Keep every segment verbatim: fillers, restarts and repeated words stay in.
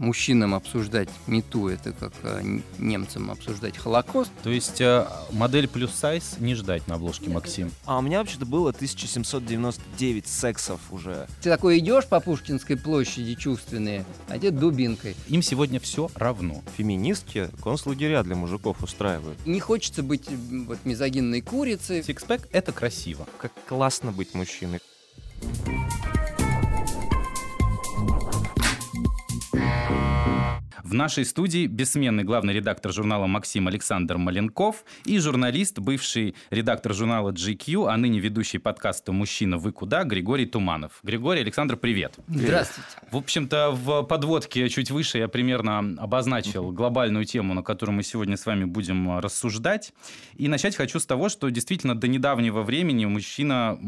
мужчинам обсуждать мету, это как немцам обсуждать Холокост. То есть модель плюс сайз не ждать на обложке, Максим. А у меня вообще-то было тысяча семьсот девяносто девять сексов уже. Ты такой идешь по Пушкинской площади чувственные, а тебе дубинкой. Им сегодня все равно. Феминистки концлагеря для мужиков устраивают. Не хочется быть вот мизогинной курицей. Сикспэк — это красиво. Как классно быть мужчиной. В нашей студии бессменный главный редактор журнала «Максим» Александр Маленков и журналист, бывший редактор журнала джи кью, а ныне ведущий подкаста «Мужчина, вы куда?» Григорий Туманов. Григорий, Александр, привет. Здравствуйте. В общем-то, в подводке чуть выше я примерно обозначил глобальную тему, на которую мы сегодня с вами будем рассуждать. И начать хочу с того, что действительно до недавнего времени мужчина,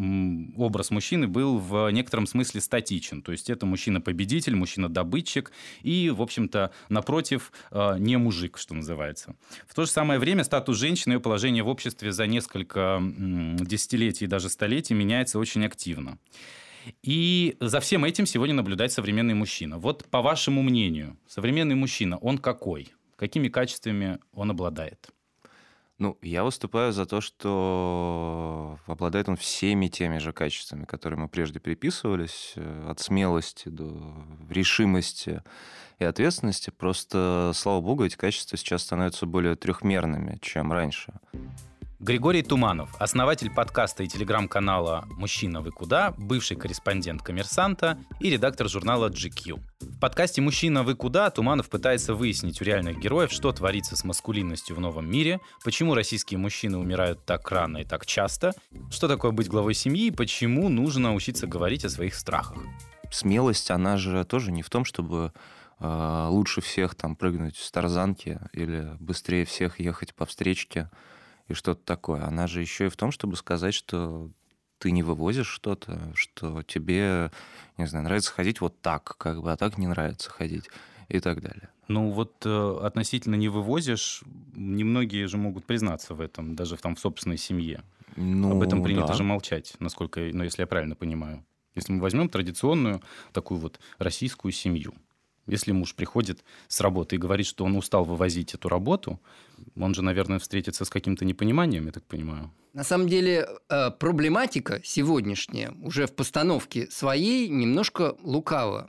образ мужчины был в некотором смысле статичен. То есть это мужчина-победитель, мужчина-добытчик и, в общем-то, напротив, не мужик, что называется. В то же самое время статус женщины и ее положение в обществе за несколько десятилетий и даже столетий меняется очень активно. И за всем этим сегодня наблюдает современный мужчина. Вот по вашему мнению, современный мужчина, он какой? Какими качествами он обладает? Ну, я выступаю за то, что обладает он всеми теми же качествами, которые мы прежде приписывались, от смелости до решимости и ответственности. Просто, слава богу, эти качества сейчас становятся более трехмерными, чем раньше. Григорий Туманов, основатель подкаста и телеграм-канала «Мужчина, вы куда?», бывший корреспондент «Коммерсанта» и редактор журнала джи кью. В подкасте «Мужчина, вы куда?» Туманов пытается выяснить у реальных героев, что творится с маскулинностью в новом мире, почему российские мужчины умирают так рано и так часто, что такое быть главой семьи и почему нужно учиться говорить о своих страхах. Смелость, она же тоже не в том, чтобы э, лучше всех там прыгнуть с тарзанки или быстрее всех ехать по встречке, и что-то такое. Она же еще и в том, чтобы сказать, что ты не вывозишь что-то, что тебе, не знаю, нравится ходить вот так, как бы, а так не нравится ходить и так далее. Ну вот э, относительно не вывозишь, немногие же могут признаться в этом, даже там в собственной семье. Ну, об этом принято да. же молчать, насколько, ну, если я правильно понимаю. Если мы возьмем традиционную такую вот российскую семью. Если муж приходит с работы и говорит, что он устал вывозить эту работу, он же, наверное, встретится с каким-то непониманием, я так понимаю. На самом деле проблематика сегодняшняя уже в постановке своей немножко лукава.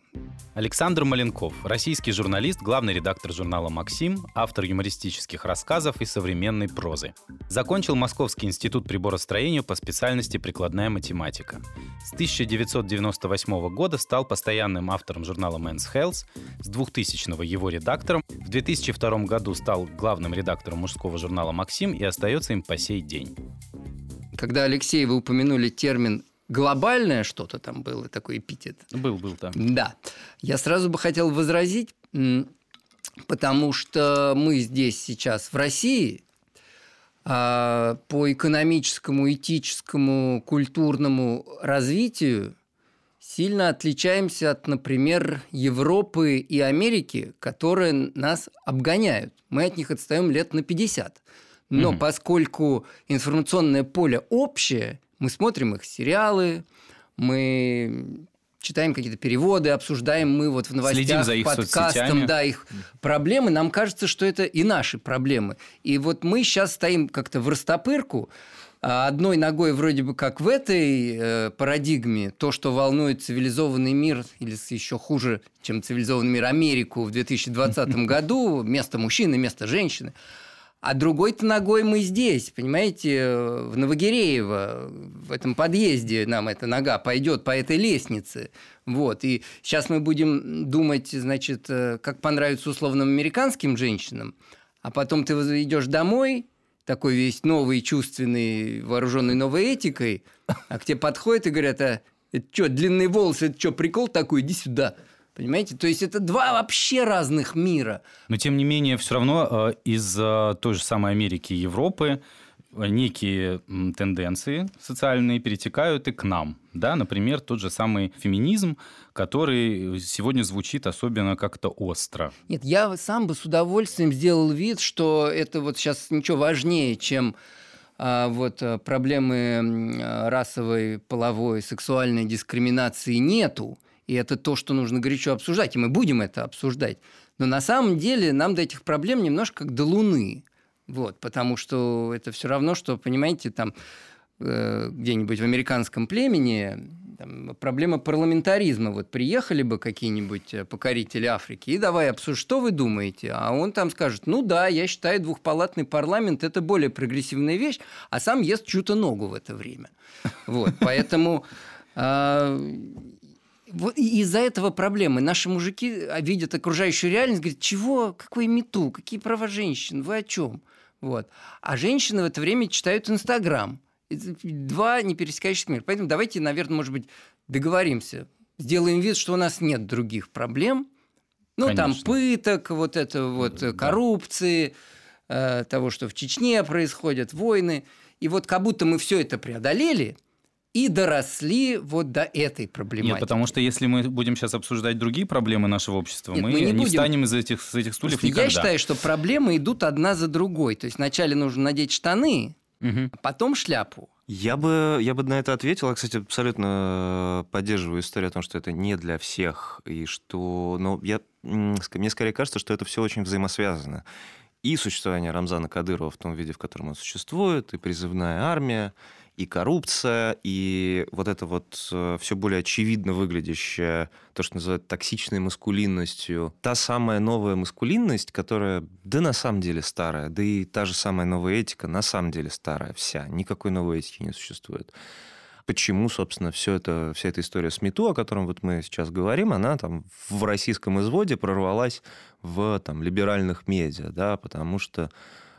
Александр Маленков, российский журналист, главный редактор журнала «Максим», автор юмористических рассказов и современной прозы. Закончил Московский институт приборостроения по специальности прикладная математика. С тысяча девятьсот девяносто восьмого года стал постоянным автором журнала Mens Health, с двухтысячного его редактором. В две тысячи втором году стал главным редактором мужского журнала «Максим» и остается им по сей день. Когда, Алексей, вы упомянули термин «глобальное», что-то там было, такой эпитет. Был, был, да. Да. Я сразу бы хотел возразить, потому что мы здесь сейчас, в России, по экономическому, этическому, культурному развитию сильно отличаемся от, например, Европы и Америки, которые нас обгоняют. Мы от них отстаем лет на пятьдесят. Но угу. поскольку информационное поле общее, мы смотрим их сериалы, мы читаем какие-то переводы, обсуждаем мы вот в новостях, за их подкастом, соцсетями. Да, их проблемы. Нам кажется, что это и наши проблемы. И вот мы сейчас стоим как-то в растопырку, одной ногой вроде бы как в этой э, парадигме, то, что волнует цивилизованный мир, или еще хуже, чем цивилизованный мир, Америку в две тысячи двадцатом году, место мужчины, место женщины. А другой-то ногой мы здесь, понимаете, в Новогиреево, в этом подъезде нам эта нога пойдет по этой лестнице. Вот. И сейчас мы будем думать, значит, как понравится условно американским женщинам, а потом ты идешь домой, такой весь новый, чувственный, вооруженный новой этикой, а к тебе подходят и говорят: а это что, длинные волосы, это что, прикол такой, иди сюда. Понимаете? То есть это два вообще разных мира. Но, тем не менее, все равно из той же самой Америки и Европы некие тенденции социальные перетекают и к нам. Да? Например, тот же самый феминизм, который сегодня звучит особенно как-то остро. Нет, я сам бы с удовольствием сделал вид, что это вот сейчас ничего важнее, чем вот проблемы расовой, половой, сексуальной дискриминации нету. И это то, что нужно горячо обсуждать, и мы будем это обсуждать. Но на самом деле нам до этих проблем немножко как до Луны. Вот, потому что это все равно, что, понимаете, там э, где-нибудь в американском племени там, проблема парламентаризма. Вот приехали бы какие-нибудь покорители Африки, и давай обсудим, что вы думаете. А он там скажет, ну да, я считаю, двухпалатный парламент – это более прогрессивная вещь, а сам ест чью-то ногу в это время. Вот, поэтому... Из-за этого проблемы. Наши мужики видят окружающую реальность, говорят, чего, какой мету, какие права женщин, вы о чем? Вот. А женщины в это время читают Инстаграм. Два не пересекающих мира. Поэтому давайте, наверное, может быть, договоримся. Сделаем вид, что у нас нет других проблем. Ну, конечно. Там пыток, вот это вот, да. Коррупции, э, того, что в Чечне происходят, войны. И вот как будто мы все это преодолели, и доросли вот до этой проблематики. Нет, потому что если мы будем сейчас обсуждать другие проблемы нашего общества, Нет, мы, мы не, не встанем из этих, из этих стульев никогда. Я считаю, что проблемы идут одна за другой. То есть вначале нужно надеть штаны, угу. а потом шляпу. Я бы, я бы на это ответил. Я, кстати, абсолютно поддерживаю историю о том, что это не для всех. И что... Но я... Мне скорее кажется, что это все очень взаимосвязано. И существование Рамзана Кадырова в том виде, в котором он существует, и призывная армия, и коррупция, и вот это вот все более очевидно выглядящее, то, что называют токсичной маскулинностью. Та самая новая маскулинность, которая, да, на самом деле старая, да и та же самая новая этика на самом деле старая вся. Никакой новой этики не существует. Почему, собственно, все это, вся эта история с МИТУ, о котором вот мы сейчас говорим, она там в российском изводе прорвалась в там, либеральных медиа, да, потому что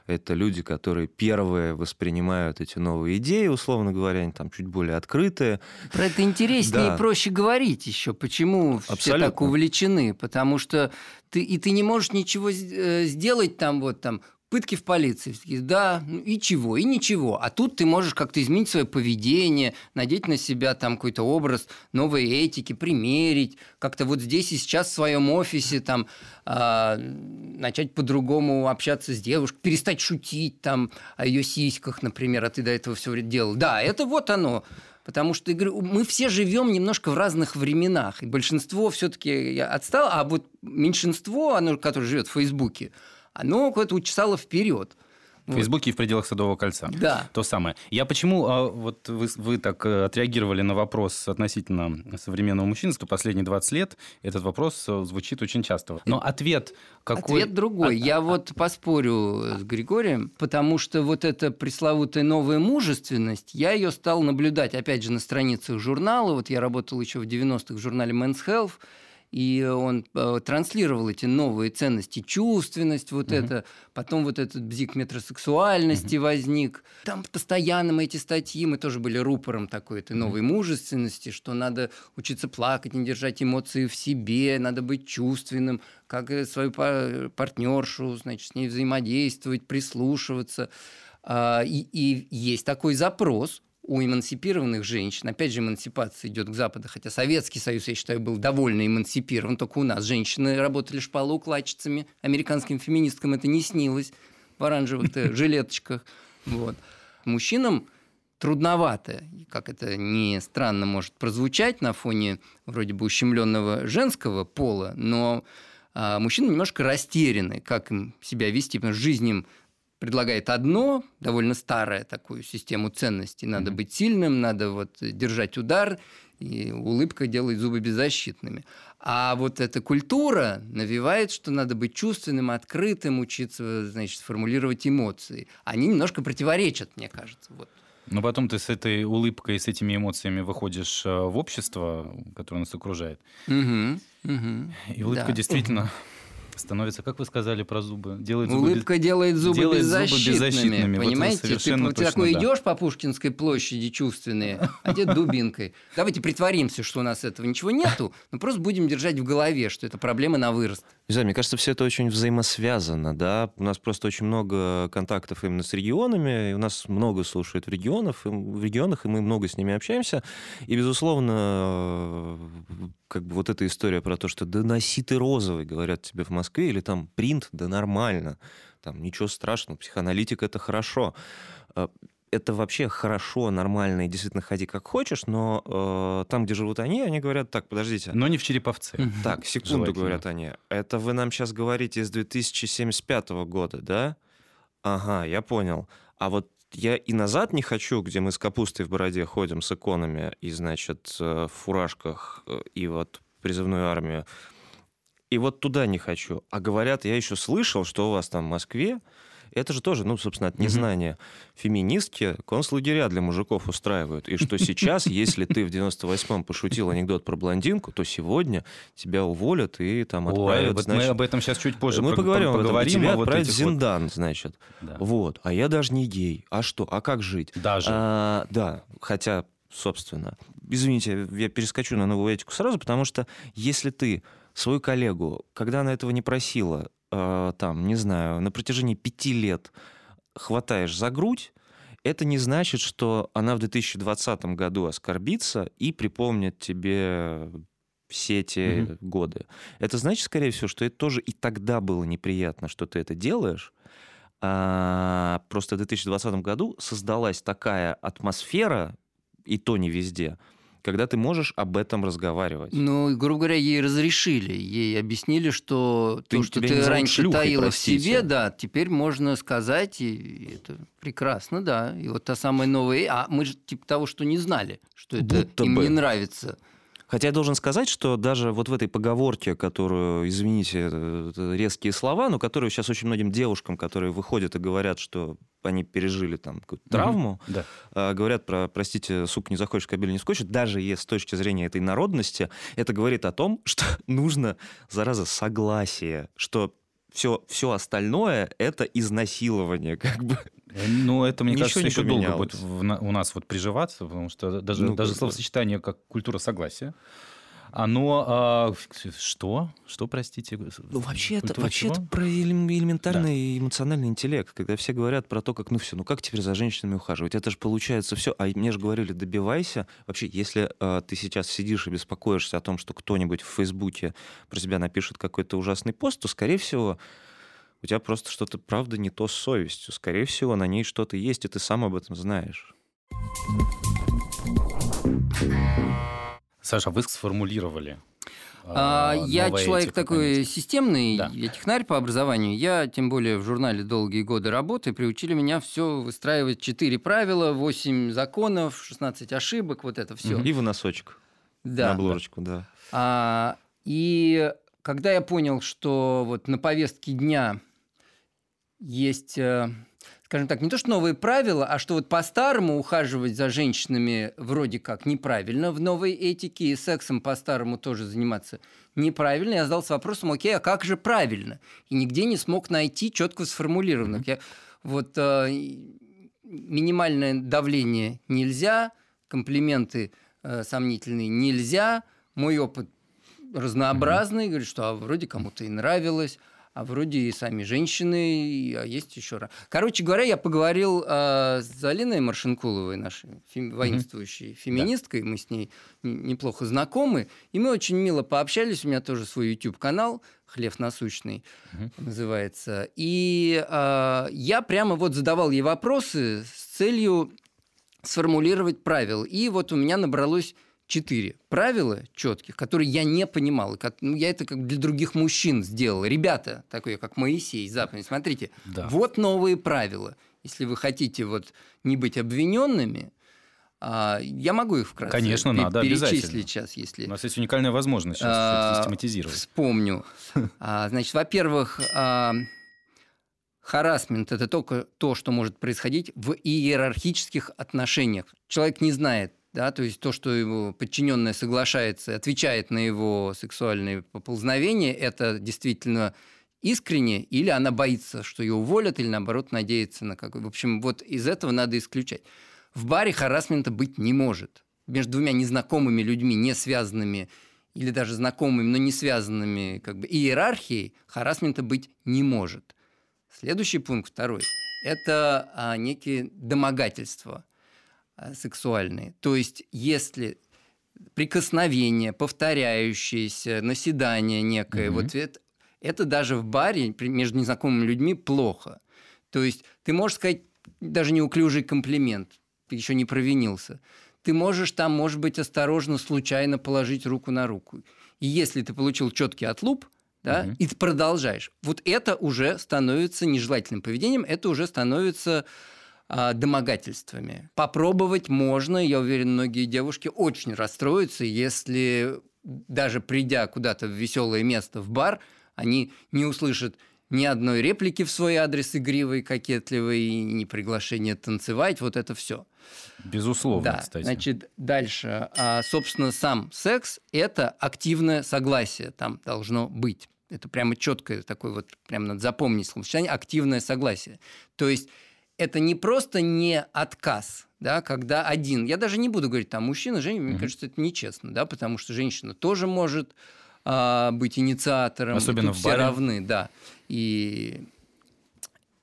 это люди, которые первые воспринимают эти новые идеи, условно говоря, они там чуть более открытые. Про это интереснее да. и проще говорить еще, почему Абсолютно. Все так увлечены. Потому что ты, и ты не можешь ничего сделать, там вот там пытки в полиции. Да, и чего, и ничего. А тут ты можешь как-то изменить свое поведение, надеть на себя там какой-то образ новой этики, примерить, как-то вот здесь и сейчас в своем офисе там... А, начать по-другому общаться с девушкой, перестать шутить там, о ее сиськах, например, а ты до этого все делал. Да, это вот оно. Потому что я говорю, мы все живем немножко в разных временах. И большинство все-таки отстало, а вот меньшинство, оно, которое живет в Фейсбуке, оно куда-то учесало вперед. В Фейсбуке и в пределах Садового кольца. Да. То самое. Я почему вот вы, вы так отреагировали на вопрос относительно современного мужчинства? Последние двадцать лет этот вопрос звучит очень часто. Но ответ какой? Ответ другой. А, Я а, вот а... поспорю с Григорием, потому что вот эта пресловутая новая мужественность, я ее стал наблюдать, опять же, на страницах журнала. Вот я работал еще в девяностых в журнале Mens Health, и он э, транслировал эти новые ценности, чувственность, вот mm-hmm. это, потом вот этот бзик метросексуальности mm-hmm. возник. Там постоянно мы эти статьи, мы тоже были рупором такой этой новой mm-hmm. мужественности, что надо учиться плакать, не держать эмоции в себе, надо быть чувственным, как свою партнершу, значит, с ней взаимодействовать, прислушиваться. А, и, и есть такой запрос у эмансипированных женщин. Опять же, эмансипация идет к Западу, хотя Советский Союз, я считаю, был довольно эмансипирован, только у нас женщины работали шпалоукладчицами, американским феминисткам это не снилось, в оранжевых-то жилеточках. Вот. Мужчинам трудновато, как это ни странно может прозвучать на фоне вроде бы ущемленного женского пола, но а, мужчины немножко растеряны, как им себя вести, потому что жизнь им предлагает одно, довольно старое, такую систему ценностей. Надо mm-hmm. быть сильным, надо вот держать удар, и улыбка делает зубы беззащитными. А вот эта культура навевает, что надо быть чувственным, открытым, учиться, значит, формулировать эмоции. Они немножко противоречат, мне кажется. Вот. Но потом ты с этой улыбкой, с этими эмоциями выходишь в общество, которое нас окружает. Mm-hmm. Mm-hmm. И улыбка да. действительно... становится, как вы сказали про зубы, делает улыбка зубы, делает зубы делает беззащитными. Зубы беззащитными. Понимаете, вот ты, ты такой да. идешь по Пушкинской площади чувственные, одет дубинкой. Давайте притворимся, что у нас этого ничего нету, но просто будем держать в голове, что это проблема на вырост. Не знаю, мне кажется, все это очень взаимосвязано, да. У нас просто очень много контактов именно с регионами, и у нас много слушают в регионах, в регионах, и мы много с ними общаемся. И, безусловно, как бы вот эта история про то, что да носи ты розовый, говорят тебе в Москве, или там принт, да нормально, там ничего страшного, психоаналитик — это хорошо. это вообще хорошо, нормально, и действительно ходи как хочешь, но э, там, где живут они, они говорят, так, подождите. Но не в Череповце. Так, секунду, говорят они. Это вы нам сейчас говорите с две тысячи семьдесят пятого года, да? Ага, я понял. А вот я и назад не хочу, где мы с капустой в бороде ходим с иконами и, значит, в фуражках и вот призывную армию. И вот туда не хочу. А говорят, я еще слышал, что у вас там в Москве, это же тоже, ну, собственно, от незнания, феминистки концлагеря для мужиков устраивают. И что сейчас, если ты в девяносто восьмом пошутил анекдот про блондинку, то сегодня тебя уволят и там отправят... Ой, значит, мы об этом сейчас чуть позже мы поговорим. Мы поговорим об этом. Тебя а вот отправят в Зиндан, вот... значит. Да. Вот. А я даже не гей. А что? А как жить? Даже. А, да, хотя, собственно... Извините, я перескочу на новую этику сразу, потому что если ты свою коллегу, когда она этого не просила, э, там, не знаю, на протяжении пяти лет хватаешь за грудь, это не значит, что она в две тысячи двадцатом году оскорбится и припомнит тебе все эти mm-hmm. годы. Это значит, скорее всего, что это тоже и тогда было неприятно, что ты это делаешь. А просто в две тысячи двадцатом году создалась такая атмосфера, и то не везде, когда ты можешь об этом разговаривать. Ну, грубо говоря, ей разрешили, ей объяснили, что ты, то, что ты раньше шлюхой, таила простите. в себе, да, теперь можно сказать, и это прекрасно, да. И вот та самая новая... А мы же типа того, что не знали, что это Будто им бы. не нравится. Хотя я должен сказать, что даже вот в этой поговорке, которую, извините, резкие слова, но которую сейчас очень многим девушкам, которые выходят и говорят, что они пережили там какую-то травму, mm-hmm. да. говорят про, простите, суп не захочешь, кобель не скочит, даже если с точки зрения этой народности, это говорит о том, что нужно, зараза, согласие, что все, все остальное – это изнасилование, как бы. Ну, это, мне кажется, еще долго будет у нас вот приживаться, потому что даже, ну, даже словосочетание как культура согласия, оно... А, что? Что, простите? Ну, вообще это, вообще это про элементарный да. эмоциональный интеллект, когда все говорят про то, как, ну все, ну как теперь за женщинами ухаживать? Это же получается все. А мне же говорили, добивайся. Вообще, если а, ты сейчас сидишь и беспокоишься о том, что кто-нибудь в Фейсбуке про себя напишет какой-то ужасный пост, то, скорее всего... У тебя просто что-то, правда, не то с совестью. Скорее всего, на ней что-то есть, и ты сам об этом знаешь. Саша, вы сформулировали. А, я человек такой системный, да. я технарь по образованию. Я, тем более, в журнале долгие годы работы, приучили меня все выстраивать. Четыре правила, восемь законов, шестнадцать ошибок, вот это все. И в носочек. Да. На обложечку, да. А, и когда я понял, что вот на повестке дня... есть, скажем так, не то что новые правила, а что вот по-старому ухаживать за женщинами вроде как неправильно в новой этике, и сексом по-старому тоже заниматься неправильно. Я задался вопросом, окей, а как же правильно? И нигде не смог найти четко сформулированных. Mm-hmm. Я, вот э, минимальное давление нельзя, комплименты э, сомнительные нельзя, мой опыт разнообразный, mm-hmm. говорит, что а вроде кому-то и нравилось. А вроде и сами женщины, и, а есть еще раз. Короче говоря, я поговорил э, с Алиной Маршинкуловой, нашей фем... mm-hmm. воинствующей феминисткой. Да. Мы с ней неплохо знакомы. И мы очень мило пообщались. У меня тоже свой YouTube-канал «Хлеб насущный» mm-hmm. называется. И э, я прямо вот задавал ей вопросы с целью сформулировать правила. И вот у меня набралось... четыре правила четких, которые я не понимал. Я это как для других мужчин сделал. Ребята, такое как Моисей заповедь, смотрите, да. вот новые правила. Если вы хотите вот не быть обвиненными, я могу их вкратце Конечно, перечислить надо, обязательно. сейчас. Если... У нас есть уникальная возможность сейчас а, систематизировать. Вспомню. А, значит, во-первых, а, харассмент – это только то, что может происходить в иерархических отношениях. Человек не знает, да, то есть то, что его подчиненная соглашается, отвечает на его сексуальные поползновения, это действительно искренне, или она боится, что ее уволят, или наоборот надеется на какой-то... В общем, вот из этого надо исключать. В баре харассмента быть не может. Между двумя незнакомыми людьми, не связанными, или даже знакомыми, но не связанными как бы иерархией, харассмента быть не может. Следующий пункт, второй, это а, некие домогательства сексуальные. То есть, если прикосновение, повторяющееся, наседание некое, mm-hmm. вот это, это даже в баре между незнакомыми людьми плохо. То есть, ты можешь сказать даже неуклюжий комплимент, ты еще не провинился, ты можешь там, может быть, осторожно, случайно положить руку на руку. И если ты получил четкий отлуп, да, угу. и ты продолжаешь, вот это уже становится нежелательным поведением, это уже становится а, домогательствами. Попробовать можно, я уверен, многие девушки очень расстроятся, если даже придя куда-то в веселое место, в бар, они не услышат ни одной реплики в свой адрес игривой, кокетливой, ни приглашения танцевать, вот это все. Безусловно, да, кстати. Значит, дальше. А, собственно, сам секс – это активное согласие, там должно быть. Это прямо четкое такое вот, прям надо запомнить словосочетание, активное согласие. То есть это не просто не отказ, да, когда один. Я даже не буду говорить, там, мужчина, женщина, mm-hmm. мне кажется, это нечестно, да, потому что женщина тоже может а, быть инициатором. Особенно в баре. Все равны, да. И,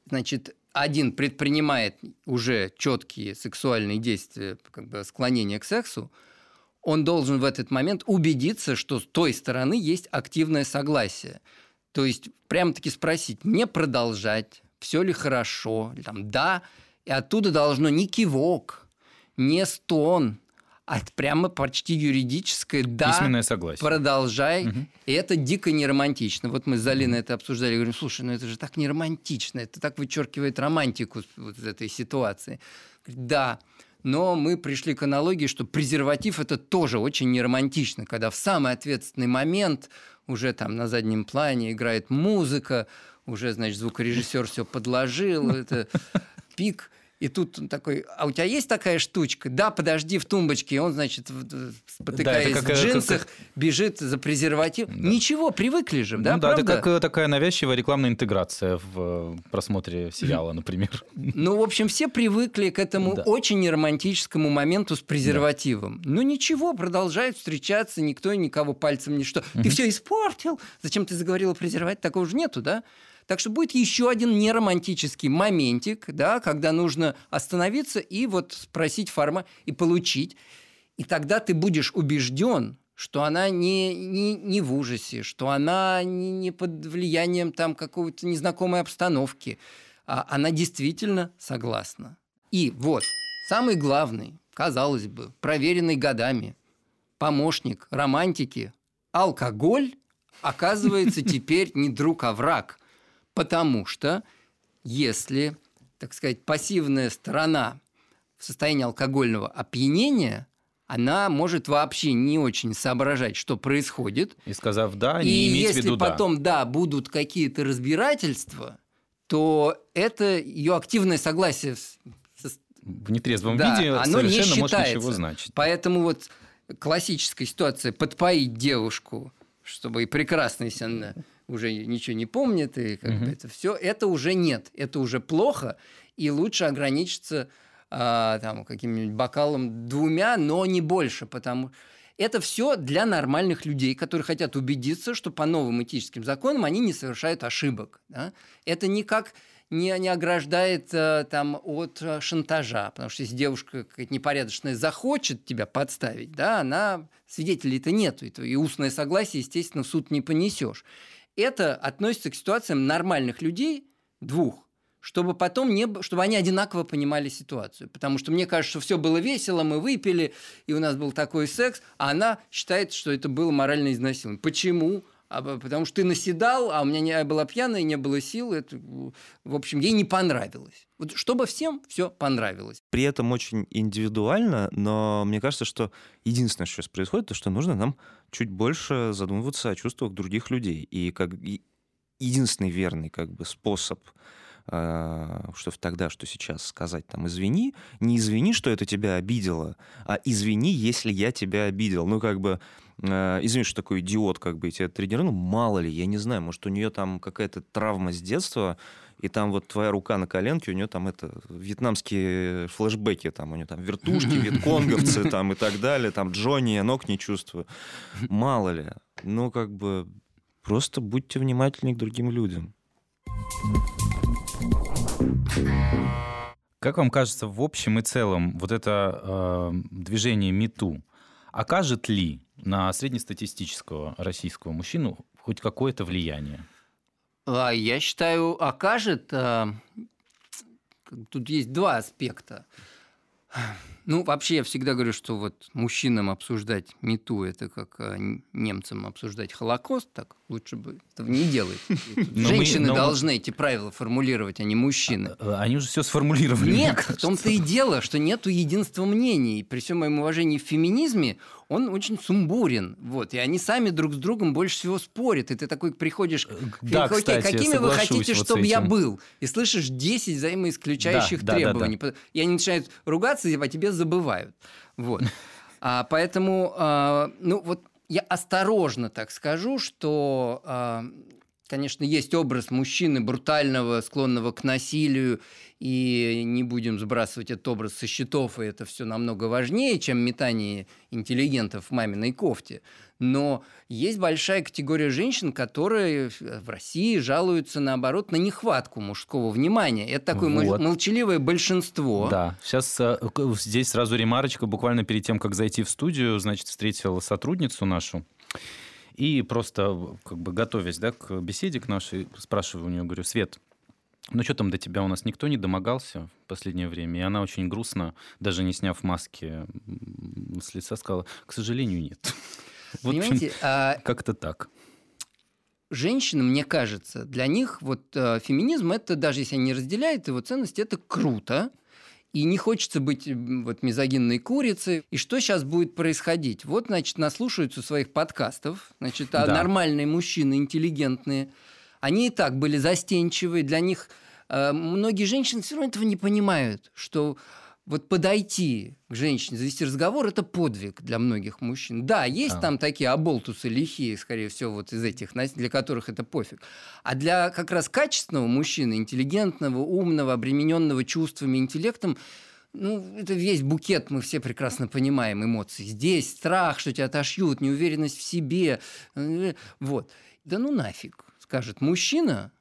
значит, один предпринимает уже четкие сексуальные действия, как бы склонение к сексу, он должен в этот момент убедиться, что с той стороны есть активное согласие. То есть, прямо-таки спросить, не продолжать, все ли хорошо, или там «да», и оттуда должно не кивок, не стон, а прямо почти юридическое «да», письменное согласие. Продолжай. Угу. И это дико неромантично. Вот мы с Залиной это обсуждали, говорим, слушай, ну это же так неромантично, это так вычеркивает романтику вот этой ситуации. Да, но мы пришли к аналогии, что презерватив – это тоже очень неромантично, когда в самый ответственный момент уже там на заднем плане играет музыка, уже, значит, звукорежиссер все подложил, это пик. И тут он такой, а у тебя есть такая штучка? Да, подожди, в тумбочке. И он, значит, спотыкаясь да, в джинсах, как... бежит за презерватив. Да. Ничего, привыкли же, ну, да, да, правда? Да, это как такая навязчивая рекламная интеграция в просмотре сериала, например. Ну, в общем, все привыкли к этому да. очень неромантическому моменту с презервативом. Да. Ну, ничего, продолжают встречаться, никто и никого пальцем не что. Ты все испортил! Зачем ты заговорила презерватив? Такого же нету, да? Так что будет еще один неромантический моментик, да, когда нужно остановиться и вот спросить форма и получить. И тогда ты будешь убежден, что она не, не, не в ужасе, что она не, не под влиянием там, какой-то незнакомой обстановки. А она действительно согласна. И вот самый главный, казалось бы, проверенный годами помощник романтики, алкоголь, оказывается теперь не друг, а враг. Потому что если, так сказать, пассивная сторона в состоянии алкогольного опьянения, она может вообще не очень соображать, что происходит. И сказав «да», не иметь в виду «да». И если потом «да» будут какие-то разбирательства, то это ее активное согласие в нетрезвом да, виде совершенно не может ничего значить. Поэтому вот классическая ситуация подпоить девушку, чтобы и прекрасно, если она... уже ничего не помнит, и как угу. бы это все, это уже нет, это уже плохо, и лучше ограничиться а, там, каким-нибудь бокалом двумя, но не больше, потому это все для нормальных людей, которые хотят убедиться, что по новым этическим законам они не совершают ошибок. Да? Это никак не, не ограждает там, от шантажа, потому что если девушка какая-то непорядочная захочет тебя подставить, да, она свидетелей-то нету, и устное согласие, естественно, в суд не понесешь. Это относится к ситуациям нормальных людей, двух, чтобы потом не, чтобы они одинаково понимали ситуацию. Потому что мне кажется, что все было весело, мы выпили, и у нас был такой секс, а она считает, что это было моральное изнасилование. Почему? А, потому что ты наседал, а у меня не, я была пьяная, не было сил. Это, в общем, ей не понравилось. Вот чтобы всем все понравилось. При этом очень индивидуально, но мне кажется, что единственное, что сейчас происходит, то, что нужно нам чуть больше задумываться о чувствах других людей. И как и единственный верный как бы, способ, э, что тогда, что сейчас, сказать там «извини», не «извини, что это тебя обидело», а «извини, если я тебя обидел». Ну, как бы, э, извини, что такой идиот, как бы, и тебя тренировал, ну, мало ли, я не знаю, может, у нее там какая-то травма с детства, и там вот твоя рука на коленке, у нее там это вьетнамские флешбеки, там у нее там вертушки, вьетконговцы там и так далее, там Джонни, я ног не чувствую. Мало ли. Ну, как бы, просто будьте внимательны к другим людям. Как вам кажется, в общем и целом, вот это э, движение MeToo окажет ли на среднестатистического российского мужчину хоть какое-то влияние? Я считаю, окажет. тут есть два аспекта. Ну, вообще, я всегда говорю, что вот мужчинам обсуждать мету, это как немцам обсуждать Холокост, так лучше бы этого не делать. Женщины мы, но... должны эти правила формулировать, а не мужчины. Они уже все сформулировали. Нет, в том-то и дело, что нету единства мнений. При всем моем уважении в феминизме он очень сумбурен. Вот, и они сами друг с другом больше всего спорят. И ты такой приходишь... Да, ты, кстати, какими вы хотите, вот чтобы я был? И слышишь десять взаимоисключающих да, требований. Да, да, да. И они начинают ругаться, и о тебе забывают. Вот. А, поэтому, а, ну, вот я осторожно так скажу, что, а, конечно, есть образ мужчины брутального, склонного к насилию, и не будем сбрасывать этот образ со счетов, и это все намного важнее, чем метание интеллигентов в маминой кофте. Но есть большая категория женщин, которые в России жалуются, наоборот, на нехватку мужского внимания. Это такое вот. молчаливое большинство. Да. Сейчас здесь сразу ремарочка. Буквально перед тем, как зайти в студию, значит, встретила сотрудницу нашу. И просто, как бы, готовясь, да, к беседе к нашей, спрашиваю у нее, говорю: Свет, ну что там, до тебя у нас никто не домогался в последнее время? И она очень грустно, даже не сняв маски с лица, сказала: к сожалению, нет. Вот, понимаете, как-то так. Женщины, мне кажется, для них вот феминизм, это, даже если они не разделяют его ценности, это круто. И не хочется быть вот мизогинной курицей. И что сейчас будет происходить? Вот, значит, наслушаются своих подкастов, значит, да. нормальные мужчины, интеллигентные. Они и так были застенчивые. Для них э, многие женщины все равно этого не понимают, что вот подойти к женщине, завести разговор – это подвиг для многих мужчин. Да, есть а. там такие оболтусы лихие, скорее всего, вот из этих, для которых это пофиг. А для как раз качественного мужчины, интеллигентного, умного, обремененного чувствами, интеллектом, ну, это весь букет, мы все прекрасно понимаем, эмоций. Здесь страх, что тебя отошьют, неуверенность в себе. Вот. Да ну нафиг, скажет мужчина,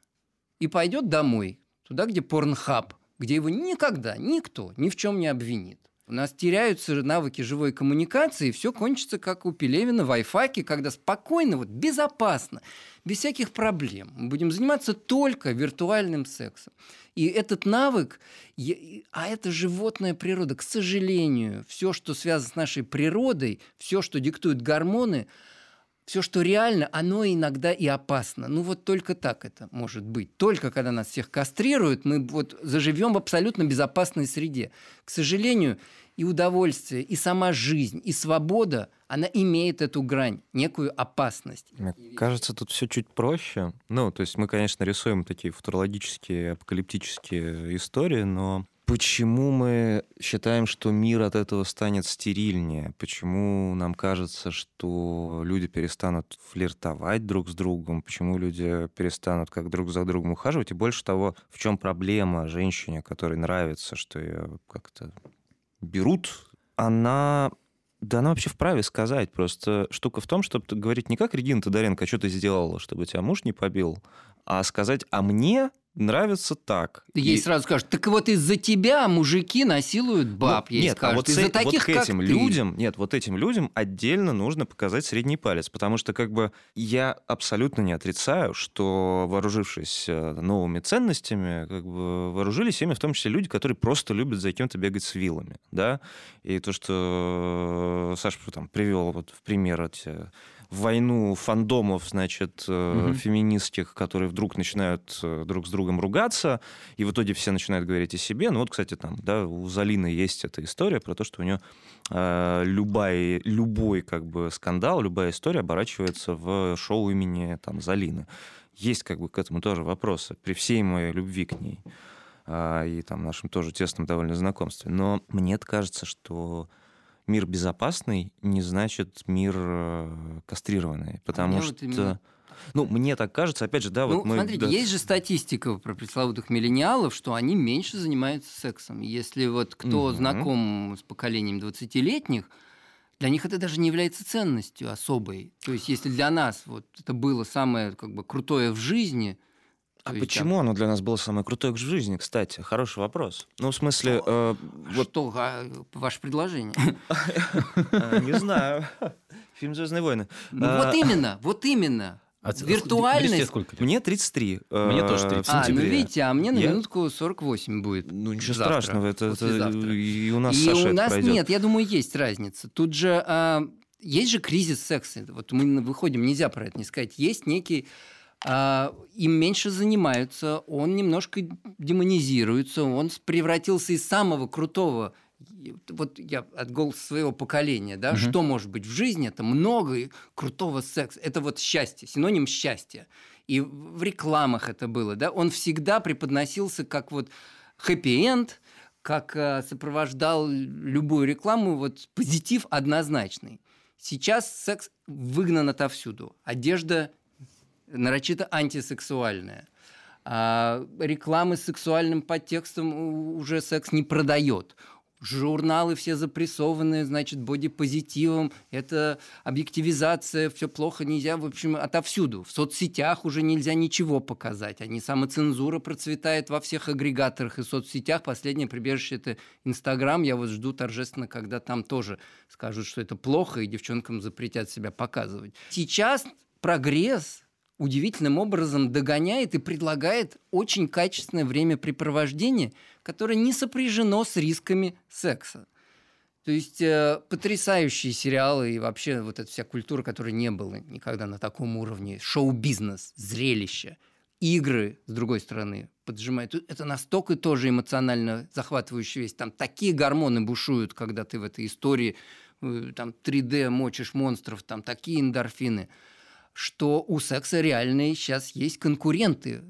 и пойдет домой, туда, где порнхаб, где его никогда никто ни в чем не обвинит. У нас теряются навыки живой коммуникации, и все кончится, как у Пелевина в Айфаке, когда спокойно, вот, безопасно, без всяких проблем мы будем заниматься только виртуальным сексом. И этот навык, а это животная природа, к сожалению, все, что связано с нашей природой, все, что диктуют гормоны, все, что реально, оно иногда и опасно. Ну, вот только так это может быть. Только когда нас всех кастрируют, мы вот заживем в абсолютно безопасной среде. К сожалению, и удовольствие, и сама жизнь, и свобода, она имеет эту грань, некую опасность. Мне кажется, тут все чуть проще. Ну, то есть мы, конечно, рисуем такие футурологические, апокалиптические истории, но... Почему мы считаем, что мир от этого станет стерильнее? Почему нам кажется, что люди перестанут флиртовать друг с другом? Почему люди перестанут как друг за другом ухаживать? И больше того, в чем проблема женщине, которой нравится, что ее как-то берут? Она... Да она вообще вправе сказать. Просто штука в том, чтобы говорить не как Регина Тодоренко, а что ты сделала, чтобы тебя муж не побил, а сказать: а мне... нравится так. Ей и... сразу скажут: так вот из-за тебя мужики насилуют баб. Ну, ей нет, скажут. А вот из-за с... таких, вот к этим как людям, ты. Нет, вот этим людям отдельно нужно показать средний палец, потому что, как бы, я абсолютно не отрицаю, что, вооружившись новыми ценностями, как бы вооружились ими в том числе люди, которые просто любят за кем-то бегать с вилами, да. И то, что Саша там привел вот в пример эти... войну фандомов, значит, угу. феминистских, которые вдруг начинают друг с другом ругаться, и в итоге все начинают говорить о себе. Ну вот, кстати, там, да, у Залины есть эта история про то, что у нее э, любой, любой, как бы, скандал, любая история оборачивается в шоу имени там Залины. Есть, как бы, к этому тоже вопросы, при всей моей любви к ней э, и там нашем тоже тесном довольно знакомстве. Но мне кажется, что мир безопасный не значит мир кастрированный, потому а что... Вот ну, мне так кажется, опять же, да... Ну, вот мы... смотрите, да. есть же статистика про пресловутых миллениалов, что они меньше занимаются сексом. Если вот кто угу. знаком с поколением двадцатилетних, для них это даже не является ценностью особой. То есть, если для нас вот это было самое, как бы, крутое в жизни... А почему так... оно для нас было самое крутое в жизни, кстати? Хороший вопрос. Ну, в смысле... Э, вот... Что, а, ваше предложение? Не знаю. Фильм «Звездные войны». Вот именно, вот именно. А виртуальность? Мне тридцать три. Мне тоже тридцать три. А, ну видите, а мне на я... минутку сорок восемь будет. Ну ничего завтра, страшного, это, это и у нас и Саша у нас пройдет. Нет, я думаю, есть разница. Тут же а, есть же кризис секса. Вот мы выходим, нельзя про это не сказать. Есть некий... А, им меньше занимаются, он немножко демонизируется, он превратился из самого крутого... Вот я от голоса своего поколения, да, угу. Что может быть в жизни? Это много крутого секса. Это вот счастье, синоним счастья. И в рекламах это было, да. Он всегда преподносился как вот хэппи-энд, как сопровождал любую рекламу, вот позитив однозначный. Сейчас секс выгнан отовсюду. Одежда нарочито антисексуальная. А рекламы с сексуальным подтекстом уже секс не продает. Журналы все запрессованы, значит, бодипозитивом, это объективизация, все плохо, нельзя, в общем, отовсюду. В соцсетях уже нельзя ничего показать. Они, самоцензура процветает во всех агрегаторах и соцсетях. Последнее прибежище – это Инстаграм. Я вот жду торжественно, когда там тоже скажут, что это плохо, и девчонкам запретят себя показывать. Сейчас прогресс удивительным образом догоняет и предлагает очень качественное времяпрепровождение, которое не сопряжено с рисками секса. То есть э, потрясающие сериалы и вообще вот эта вся культура, которой не было никогда на таком уровне, шоу-бизнес, зрелище, игры, с другой стороны, поджимают. Это настолько тоже эмоционально захватывающая вещь. Там такие гормоны бушуют, когда ты в этой истории э, там три дэ мочишь монстров, там такие эндорфины, что у секса реальные сейчас есть конкуренты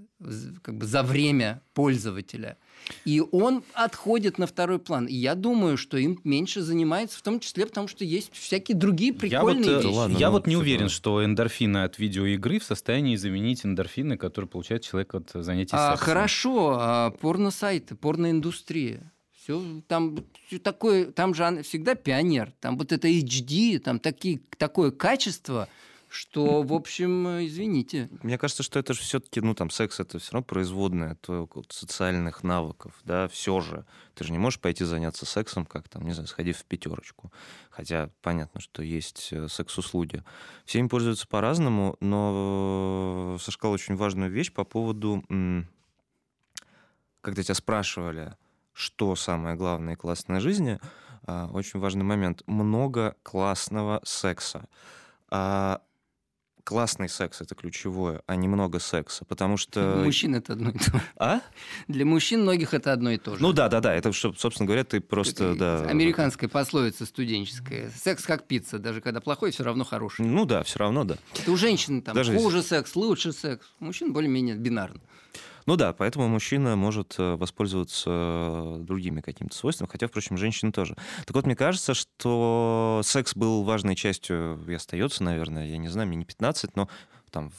как бы за время пользователя. И он отходит на второй план. И я думаю, что им меньше занимается, в том числе потому, что есть всякие другие прикольные я вот, вещи. Ладно, я ну, вот не уверен, это... что эндорфины от видеоигры в состоянии заменить эндорфины, которые получает человек от занятий а, сексом. Хорошо, а порно-сайты, порноиндустрия. Там, такое, там же всегда пионер. Там вот это эйч ди, там такие, такое качество... Что, в общем, извините. Мне кажется, что это же все-таки, ну, там, секс это все равно производное от социальных навыков, да, все же. Ты же не можешь пойти заняться сексом, как там, не знаю, сходив в пятерочку. Хотя понятно, что есть секс-услуги. Все им пользуются по-разному, но Саша сказал очень важную вещь по поводу, когда тебя спрашивали, что самое главное и классное в жизни, очень важный момент. Много классного секса. Классный секс — это ключевое, а не много секса, потому что... Для мужчин это одно и то же. А? Для мужчин многих это одно и то же. Ну да, да, да, это, собственно говоря, ты просто... Это да... Американская пословица студенческая. Секс как пицца, даже когда плохой, все равно хороший. Ну да, все равно, да. Это у женщин там даже хуже если... секс, лучше секс. У мужчин более-менее бинарно. Ну да, поэтому мужчина может воспользоваться другими какими-то свойствами, хотя, впрочем, женщины тоже. Так вот, мне кажется, что секс был важной частью, и остается, наверное, я не знаю, мне не пятнадцать, но там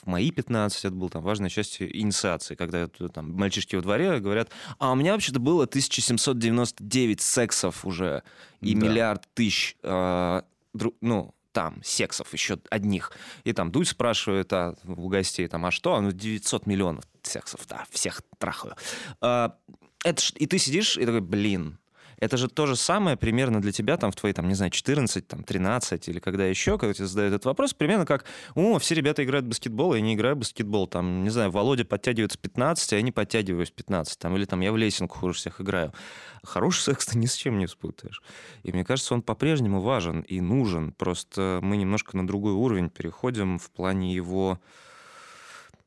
в мои пятнадцать это была там важная часть инициации, когда там мальчишки во дворе говорят, а у меня вообще-то было тысяча семьсот девяносто девять сексов уже и да. миллиард тысяч, э, дру, ну... там, сексов еще одних. И там Дудь спрашивает а, у гостей, там, а что? А, ну, девятьсот миллионов сексов, да, всех трахаю. А, это ж, и ты сидишь и такой, блин, это же то же самое примерно для тебя там в твои, там, не знаю, четырнадцать, там, тринадцать или когда еще, когда тебе задают этот вопрос, примерно как, о, все ребята играют в баскетбол, я не играю в баскетбол, там, не знаю, Володя подтягивается пятнадцать, а я не подтягиваюсь пятнадцать, там, или там я в лесенку хуже всех играю. Хороший секс ты ни с чем не спутаешь. И мне кажется, он по-прежнему важен и нужен, просто мы немножко на другой уровень переходим в плане его...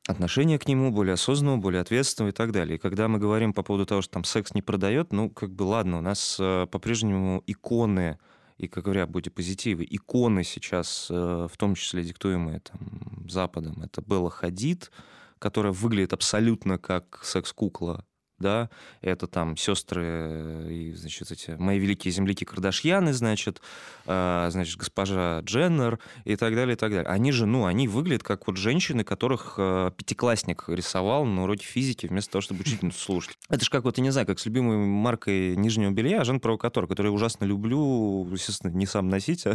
отношение к нему более осознанного, более ответственного и так далее. И когда мы говорим по поводу того, что там секс не продает, ну, как бы, ладно, у нас э, по-прежнему иконы, и, как говорят, будь позитивы, иконы сейчас, э, в том числе диктуемые там Западом, это Белла Хадид, которая выглядит абсолютно как секс-кукла, да, это там сестры, и, значит, эти мои великие земляки Кардашьяны, значит, э, значит, госпожа Дженнер и так далее, и так далее. Они же, ну, они выглядят как вот женщины, которых э, пятиклассник рисовал на уроке физики вместо того, чтобы учительницу слушать. Это же как вот, я не знаю, как с любимой маркой нижнего белья Жан Провокатор, который я ужасно люблю, естественно, не сам носить, а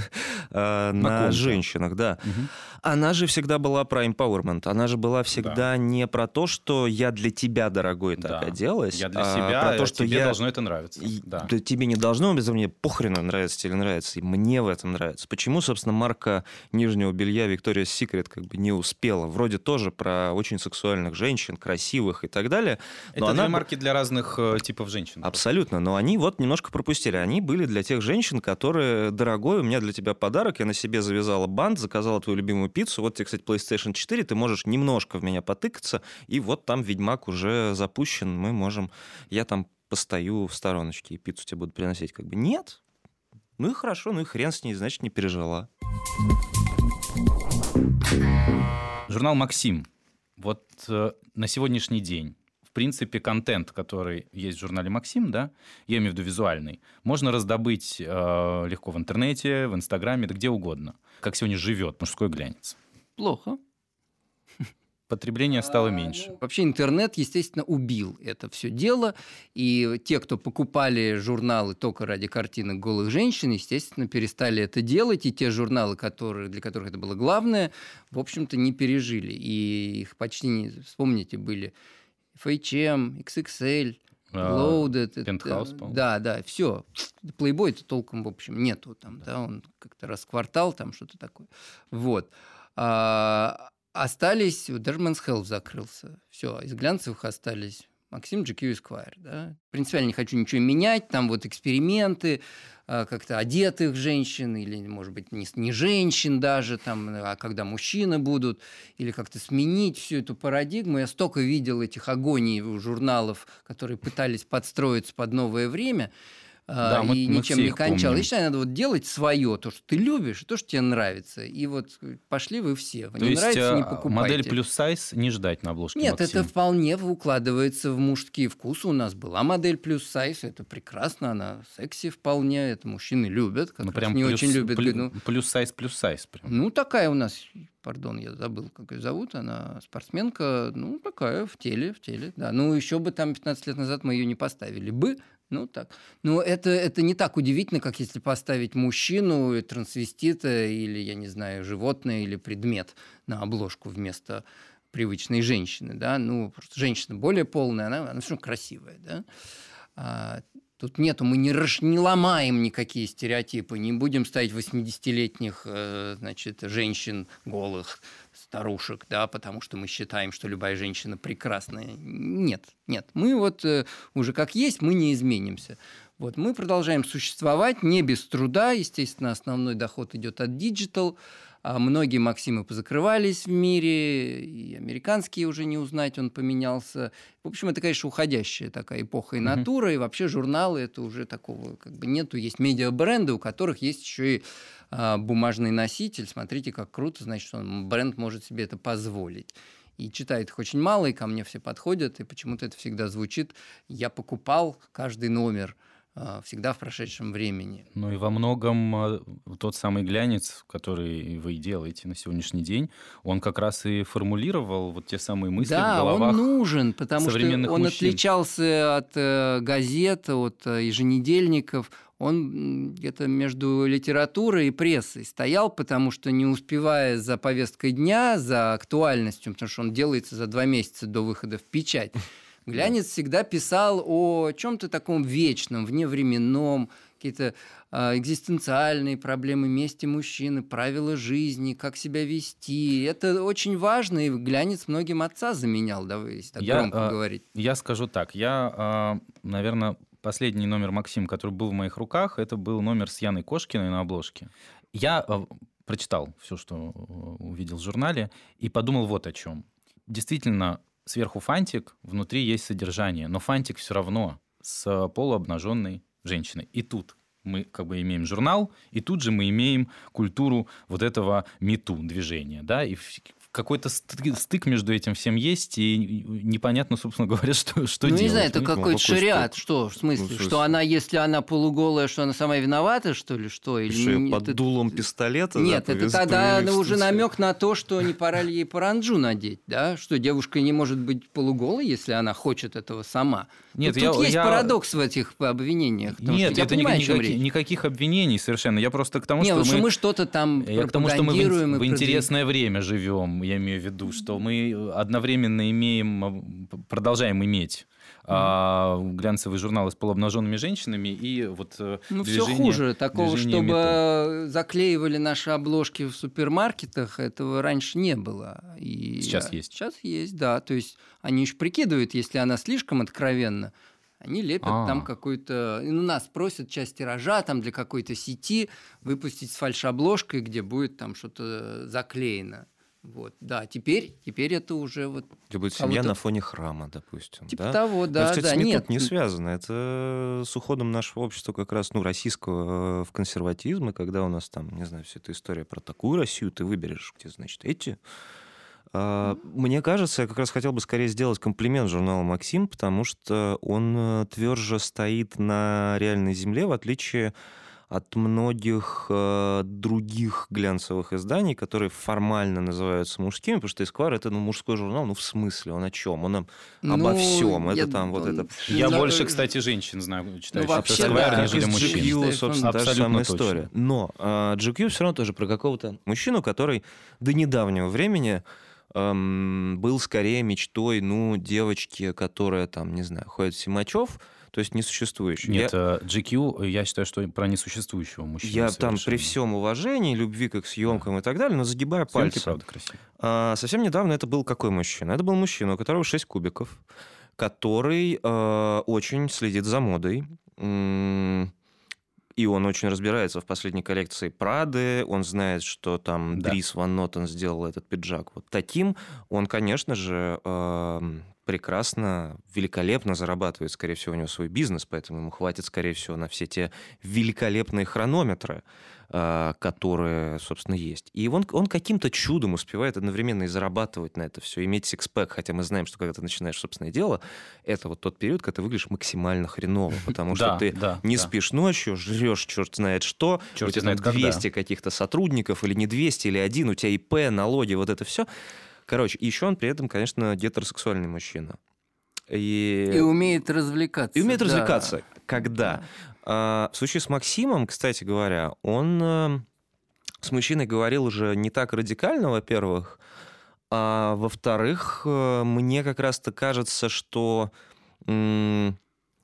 э, на, на женщинах, да. Угу. Она же всегда была про empowerment, она же была всегда да. не про то, что я для тебя, дорогой, так да. одел, понравилось. Я для себя, а, про то, что тебе я... должно это нравиться. И... Да. Да, тебе не должно, без меня похрена нравится тебе или нравится, и мне в этом нравится. Почему, собственно, марка нижнего белья Victoria's Secret как бы не успела? Вроде тоже про очень сексуальных женщин, красивых и так далее. Но это она... две марки для разных типов женщин. Абсолютно, но они вот немножко пропустили. Они были для тех женщин, которые, дорогой, у меня для тебя подарок, я на себе завязала бант, заказала твою любимую пиццу, вот тебе, кстати, плейстейшн четыре, ты можешь немножко в меня потыкаться, и вот там Ведьмак уже запущен, мы можем... Я там постою в стороночке, и пиццу тебе буду приносить. Как бы нет. Ну и хорошо, ну и хрен с ней, значит, не пережила. Журнал «Максим». Вот э, на сегодняшний день, в принципе, контент, который есть в журнале «Максим», да, я имею в виду визуальный, можно раздобыть э, легко в интернете, в Инстаграме, да где угодно. Как сегодня живет мужской глянец? Плохо. Потребление стало меньше. Вообще интернет, естественно, убил это все дело. И те, кто покупали журналы только ради картинок голых женщин, естественно, перестали это делать. И те журналы, которые, для которых это было главное, в общем-то, не пережили. И их почти не... Вспомните, были эф эйч эм, икс икс эль, Loaded. Penthouse, по-моему. Да, да, все. Playboy-то толком, в общем, нету там. Да. Да, он как-то раз в квартал, там что-то такое. Вот. А... Остались, даже Mens Health закрылся. Все, из глянцевых остались Максим, джи кью, Esquire. Да? Принципиально не хочу ничего менять. Там вот эксперименты как-то одетых женщин или, может быть, не, не женщин даже, там, а когда мужчины будут. Или как-то сменить всю эту парадигму. Я столько видел этих агоний у журналов, которые пытались подстроиться под новое время. Да, и мы, ничем мы не кончал. Я считаю, надо вот делать свое, то, что ты любишь, то, что тебе нравится. И вот пошли вы все. Вы то не есть, нравится, не покупайте. Модель плюс сайз не ждать на обложке. Нет, Максим. Это вполне укладывается в мужские вкусы. У нас была модель плюс сайз, это прекрасно, она секси вполне, это мужчины любят, как ну, раз не плюс, очень любят. Плюс, ну, плюс сайз, плюс сайз. Прям. Ну, такая у нас, пардон, я забыл, как ее зовут, она спортсменка, ну, такая, в теле, в теле, да. Ну, еще бы там пятнадцать лет назад мы ее не поставили бы, ну, так. Но это, это не так удивительно, как если поставить мужчину, трансвестита или, я не знаю, животное или предмет на обложку вместо привычной женщины. Да? Ну, просто женщина более полная, она, она все равно красивая. Да? А, тут нету, мы не, раш, не ломаем никакие стереотипы, не будем ставить восьмидесятилетних значит, женщин голых, старушек, да, потому что мы считаем, что любая женщина прекрасная. Нет, нет. Мы вот э, уже как есть, мы не изменимся. Вот, мы продолжаем существовать не без труда. Естественно, основной доход идет от диджитал. А многие Максимы позакрывались в мире, и американские уже не узнать, он поменялся. В общем, это, конечно, уходящая такая эпоха и натура, mm-hmm. и вообще журналы, это уже такого как бы нету. Есть медиабренды, у которых есть еще и а, бумажный носитель. Смотрите, как круто, значит, он, бренд может себе это позволить. И читает их очень мало, и ко мне все подходят, и почему-то это всегда звучит «я покупал каждый номер». Всегда в прошедшем времени. Ну и во многом тот самый глянец, который вы делаете на сегодняшний день, он как раз и формулировал вот те самые мысли да, в головах современных мужчин. Да, он нужен, потому что он отличался от газет, от еженедельников. Он где-то между литературой и прессой стоял, потому что не успевая за повесткой дня, за актуальностью, потому что он делается за два месяца до выхода в печать, глянец всегда писал о чем-то таком вечном, вневременном, какие-то э, экзистенциальные проблемы мести мужчины, правила жизни, как себя вести. Это очень важно, и глянец многим отца заменял, да, если так я, громко э, говорить. Я скажу так, я, э, наверное, последний номер «Максим», который был в моих руках, это был номер с Яной Кошкиной на обложке. Я э, прочитал все, что увидел в журнале, и подумал вот о чем. Действительно, сверху фантик, внутри есть содержание, но фантик все равно с полуобнаженной женщиной. И тут мы как бы имеем журнал, и тут же мы имеем культуру вот этого MeToo-движения, да, и какой-то стык между этим всем есть, и непонятно, собственно говоря, что, что ну, делать. Ну, не знаю, это какой-то шариат, что, в смысле, ну, что, что она, если она полуголая, что она сама виновата, что ли, что? Или еще нет, под это... дулом пистолета? Нет, да, это тогда уже намек на то, что не пора ли ей паранджу надеть, да, что девушка не может быть полуголой, если она хочет этого сама. Нет, я, тут я, есть я... парадокс в этих обвинениях. Нет, что, это понимаю, никаких, никаких обвинений совершенно. Я просто к тому, нет, что, что мы... мы что-то там пропагандируем. Я к тому, что мы в, в интересное время живем. имеем, я имею в виду, что мы одновременно имеем, продолжаем иметь а, глянцевый журнал с полуобнаженными женщинами и вот движение метро. Ну, все хуже. Такого, чтобы метро. Заклеивали наши обложки в супермаркетах, этого раньше не было. И сейчас есть. Сейчас есть, да. То есть они еще прикидывают, если она слишком откровенна, они лепят А-а-а. там какую-то... Ну, нас просят часть тиража там, для какой-то сети выпустить с фальшобложкой, где будет там что-то заклеено. Вот. Да, теперь, теперь это уже... Вот где будет семья на фоне храма, допустим. Типа да? того, да. Но, кстати, да, СМИ нет. тут не связано. Это с уходом нашего общества как раз, ну, российского в консерватизм, и когда у нас там, не знаю, вся эта история про такую Россию, ты выберешь, где, значит, эти... Мне кажется, я как раз хотел бы скорее сделать комплимент журналу «Максим», потому что он тверже стоит на реальной земле, в отличие от многих других глянцевых изданий, которые формально называются мужскими, потому что Esquire — это ну, мужской журнал, ну в смысле, он о чем? Он обо ну, всем. Это я, там вот он... это. Я ну, больше, кстати, женщин знаю, читаю. Ну, вообще, Esquire, да. нежели мужчин. джи кью, собственно, та же самая точно. история. Но джи кью все равно тоже про какого-то мужчину, который до недавнего времени был скорее мечтой, ну, девочки, которая там, не знаю, ходит в Симачев, то есть несуществующий. Нет, я... джи кью, я считаю, что про несуществующего мужчину. Я совершенно. Там при всем уважении, любви к съемкам да. и так далее, но загибая пальцы. Правда, красиво. А, совсем недавно это был какой мужчина? Это был мужчина, у которого шесть кубиков, который а, очень следит за модой. И он очень разбирается в последней коллекции Прады, он знает, что там да. Дрис Ван Нотен сделал этот пиджак вот таким. Он, конечно же, прекрасно, великолепно зарабатывает, скорее всего, у него свой бизнес, поэтому ему хватит, скорее всего, на все те великолепные хронометры, которые, собственно, есть. И он, он каким-то чудом успевает одновременно и зарабатывать на это все, иметь сикспэк, хотя мы знаем, что когда ты начинаешь собственное дело, это вот тот период, когда ты выглядишь максимально хреново, потому что ты не спишь ночью, жрешь черт знает что, у тебя двести каких-то сотрудников, или не двести, или один, у тебя ИП, налоги, вот это все. Короче, еще он при этом, конечно, гетеросексуальный мужчина. И, и умеет развлекаться. И умеет да. развлекаться. Когда? Да. В случае с Максимом, кстати говоря, он с мужчиной говорил уже не так радикально, во-первых. А во-вторых, мне как раз-то кажется, что...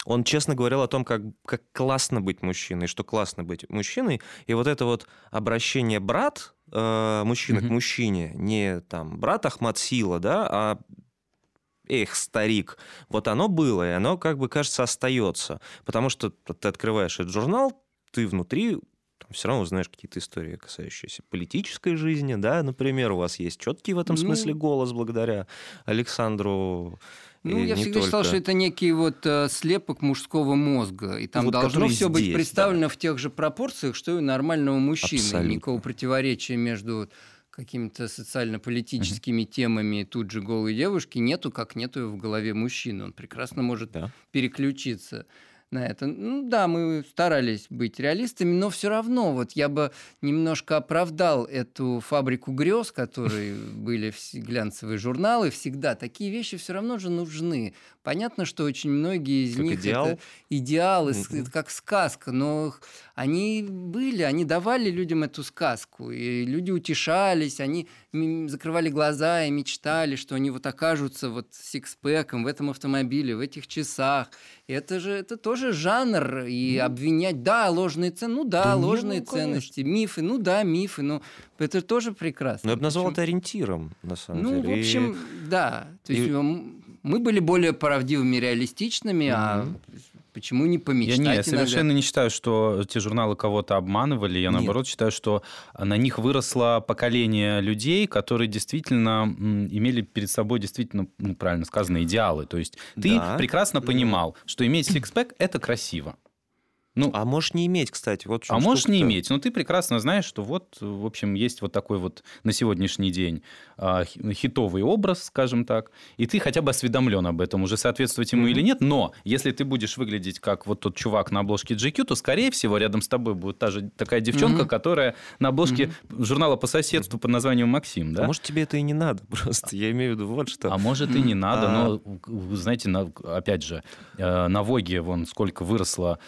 Он честно говорил о том, как, как классно быть мужчиной, что классно быть мужчиной. И вот это вот обращение брат э, мужчины mm-hmm. к мужчине, не там брат Ахмад Сила, да, а эх, старик, вот оно было, и оно, как бы, кажется, остается. Потому что ты открываешь этот журнал, ты внутри... все равно узнаешь какие-то истории, касающиеся политической жизни, да, например, у вас есть четкий в этом ну, смысле голос благодаря Александру. Ну, я всегда только... считал, что это некий вот слепок мужского мозга, и там вот должно все здесь, быть представлено да. в тех же пропорциях, что и у нормального мужчины. Абсолютно. Никакого противоречия между какими-то социально-политическими mm-hmm. темами тут же голой девушки нету, как нету его в голове мужчины. Он прекрасно может да. переключиться на это. Ну да, мы старались быть реалистами, но все равно вот я бы немножко оправдал эту фабрику грез, которые были в глянцевые журналы всегда. Такие вещи все равно же нужны. Понятно, что очень многие из как них идеал. Это идеалы, mm-hmm. это как сказка, но они были, они давали людям эту сказку, и люди утешались, они закрывали глаза и мечтали, что они вот окажутся вот с сикспэком в этом автомобиле, в этих часах. И это же это тоже жанр, и ну, обвинять, да, ложные цены, ну да, да ложные ну, ценности, мифы, ну да, мифы, ну это тоже прекрасно. Но я бы назвал это ориентиром, на самом ну, деле. Ну, в общем, и... да, то есть и... мы были более правдивыми, реалистичными, mm-hmm. а почему не помечтать? Я, не, я совершенно не считаю, что эти журналы кого-то обманывали, я Нет. наоборот считаю, что на них выросло поколение людей, которые действительно имели перед собой действительно, ну, правильно сказано, идеалы, то есть ты да. прекрасно да. понимал, что иметь сикспэк – это красиво. Ну, а можешь не иметь, кстати. Вот а можешь не иметь, но ты прекрасно знаешь, что вот, в общем, есть вот такой вот на сегодняшний день хитовый образ, скажем так, и ты хотя бы осведомлен об этом, уже соответствовать ему mm-hmm. или нет, но если ты будешь выглядеть как вот тот чувак на обложке джи кью, то, скорее всего, рядом с тобой будет та же такая девчонка, mm-hmm. которая на обложке mm-hmm. журнала по соседству под названием «Максим». Да? А может, тебе это и не надо просто, я имею в виду вот что. А может, mm-hmm. и не надо, но, знаете, на, опять же, на Воге вон сколько выросло...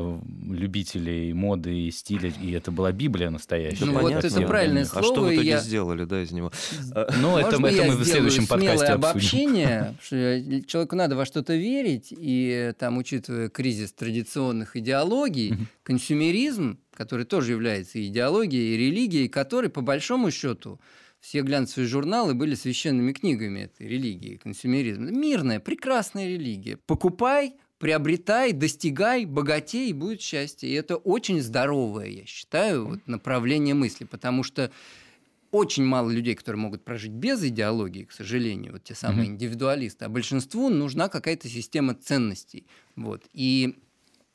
для любителей моды и стиля, и это была Библия настоящая. Ну, вот это правильное слово. А что вы итоге сделали, да, из него? Ну, это мы в следующем подкасте обсудим. Человеку надо во что-то верить, и там, учитывая кризис традиционных идеологий, консюмеризм, который тоже является идеологией и религией, который, по большому счету, все глянцевые журналы были священными книгами этой религии, консюмеризм. Мирная, прекрасная религия. Покупай, приобретай, достигай, богатей, и будет счастье. И это очень здоровое, я считаю, вот, направление мысли, потому что очень мало людей, которые могут прожить без идеологии, к сожалению, вот те самые mm-hmm. индивидуалисты, а большинству нужна какая-то система ценностей. Вот. И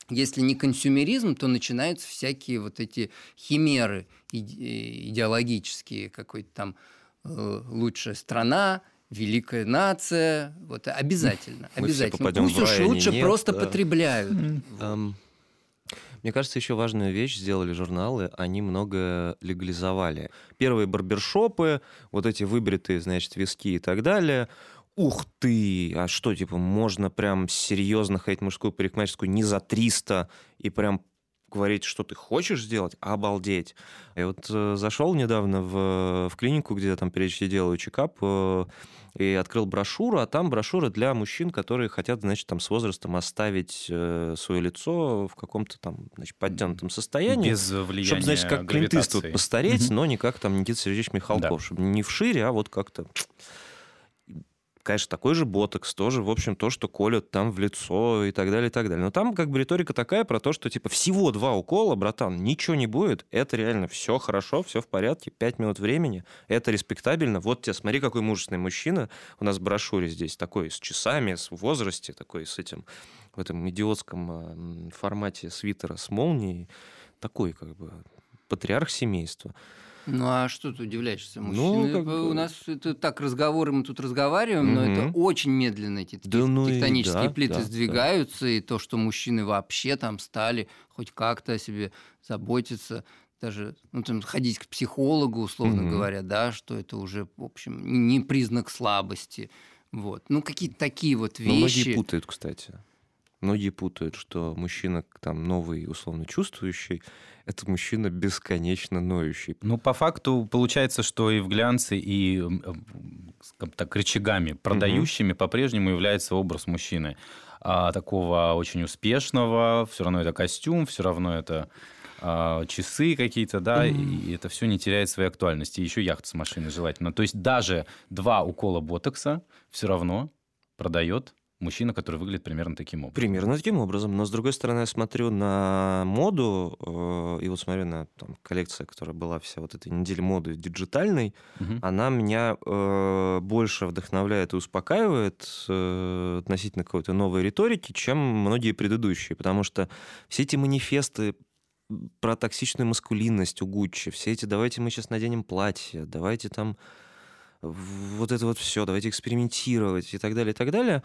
если не консюмеризм, то начинаются всякие вот эти химеры иде- идеологические, какой-то там э, лучшая страна, великая нация, вот обязательно, Мы обязательно. Пусть уж лучше нет, просто да. потребляют. Um, мне кажется, еще важную вещь сделали журналы, они много легализовали. Первые барбершопы, вот эти выбритые, значит, виски и так далее. Ух ты, а что, типа, можно прям серьезно ходить в мужскую парикмахерскую не за триста и прям говорить, что ты хочешь сделать? Обалдеть. Я вот э, зашел недавно в, в клинику, где я там периодически делаю чекап, э, и открыл брошюру, а там брошюра для мужчин, которые хотят, значит, там с возрастом оставить э, свое лицо в каком-то там, значит, подтянутом состоянии. Без влияния, чтобы, значит, как Клинт Иствуд постареть, mm-hmm. но не как там Никита Сергеевич Михалков, да. чтобы не вшире, а вот как-то... Конечно, такой же ботокс, тоже, в общем, то, что колют там в лицо и так далее, и так далее. Но там как бы риторика такая про то, что типа всего два укола, братан, ничего не будет, это реально все хорошо, все в порядке, пять минут времени, это респектабельно. Вот тебе, смотри, какой мужественный мужчина у нас в брошюре здесь, такой с часами, с возрасте, такой с этим, в этом идиотском формате свитера с молнией, такой как бы патриарх семейства. Ну, а что ты удивляешься, мужчины? Ну, как... У нас это так разговоры, мы тут разговариваем, угу. но это очень медленно эти да, тек- ну тектонические и, да, плиты да, сдвигаются, да. и то, что мужчины вообще там стали хоть как-то о себе заботиться, даже ну, там, ходить к психологу, условно угу. говоря, да, что это уже, в общем, не признак слабости. Вот. Ну, какие-то такие вот вещи. Но многие путают, кстати. Многие путают, что мужчина там новый, условно чувствующий, это мужчина бесконечно ноющий. Ну, по факту получается, что и в глянце, и, скажем так, рычагами продающими угу. по-прежнему является образ мужчины. А, такого очень успешного, все равно это костюм, все равно это... часы какие-то, да, mm-hmm. и это все не теряет своей актуальности. И еще яхта с машиной желательно. То есть даже два укола ботокса все равно продает мужчина, который выглядит примерно таким образом. Примерно таким образом. Но, с другой стороны, я смотрю на моду, э, и вот смотрю на там, коллекцию, которая была вся вот этой неделе моды диджитальной, угу. она меня э, больше вдохновляет и успокаивает э, относительно какой-то новой риторики, чем многие предыдущие. Потому что все эти манифесты про токсичную маскулинность у Гуччи, все эти «давайте мы сейчас наденем платье», «давайте там вот это вот все», «давайте экспериментировать» и так далее, и так далее...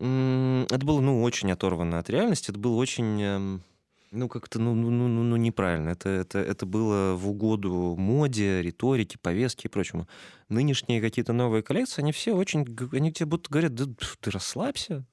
Это было, ну, очень оторвано от реальности, это было очень, ну, как-то, ну, ну, ну, ну неправильно. Это, это, это было в угоду моде, риторике, повестке и прочему. Нынешние какие-то новые коллекции, они все очень, они тебе будто говорят, да ты расслабься,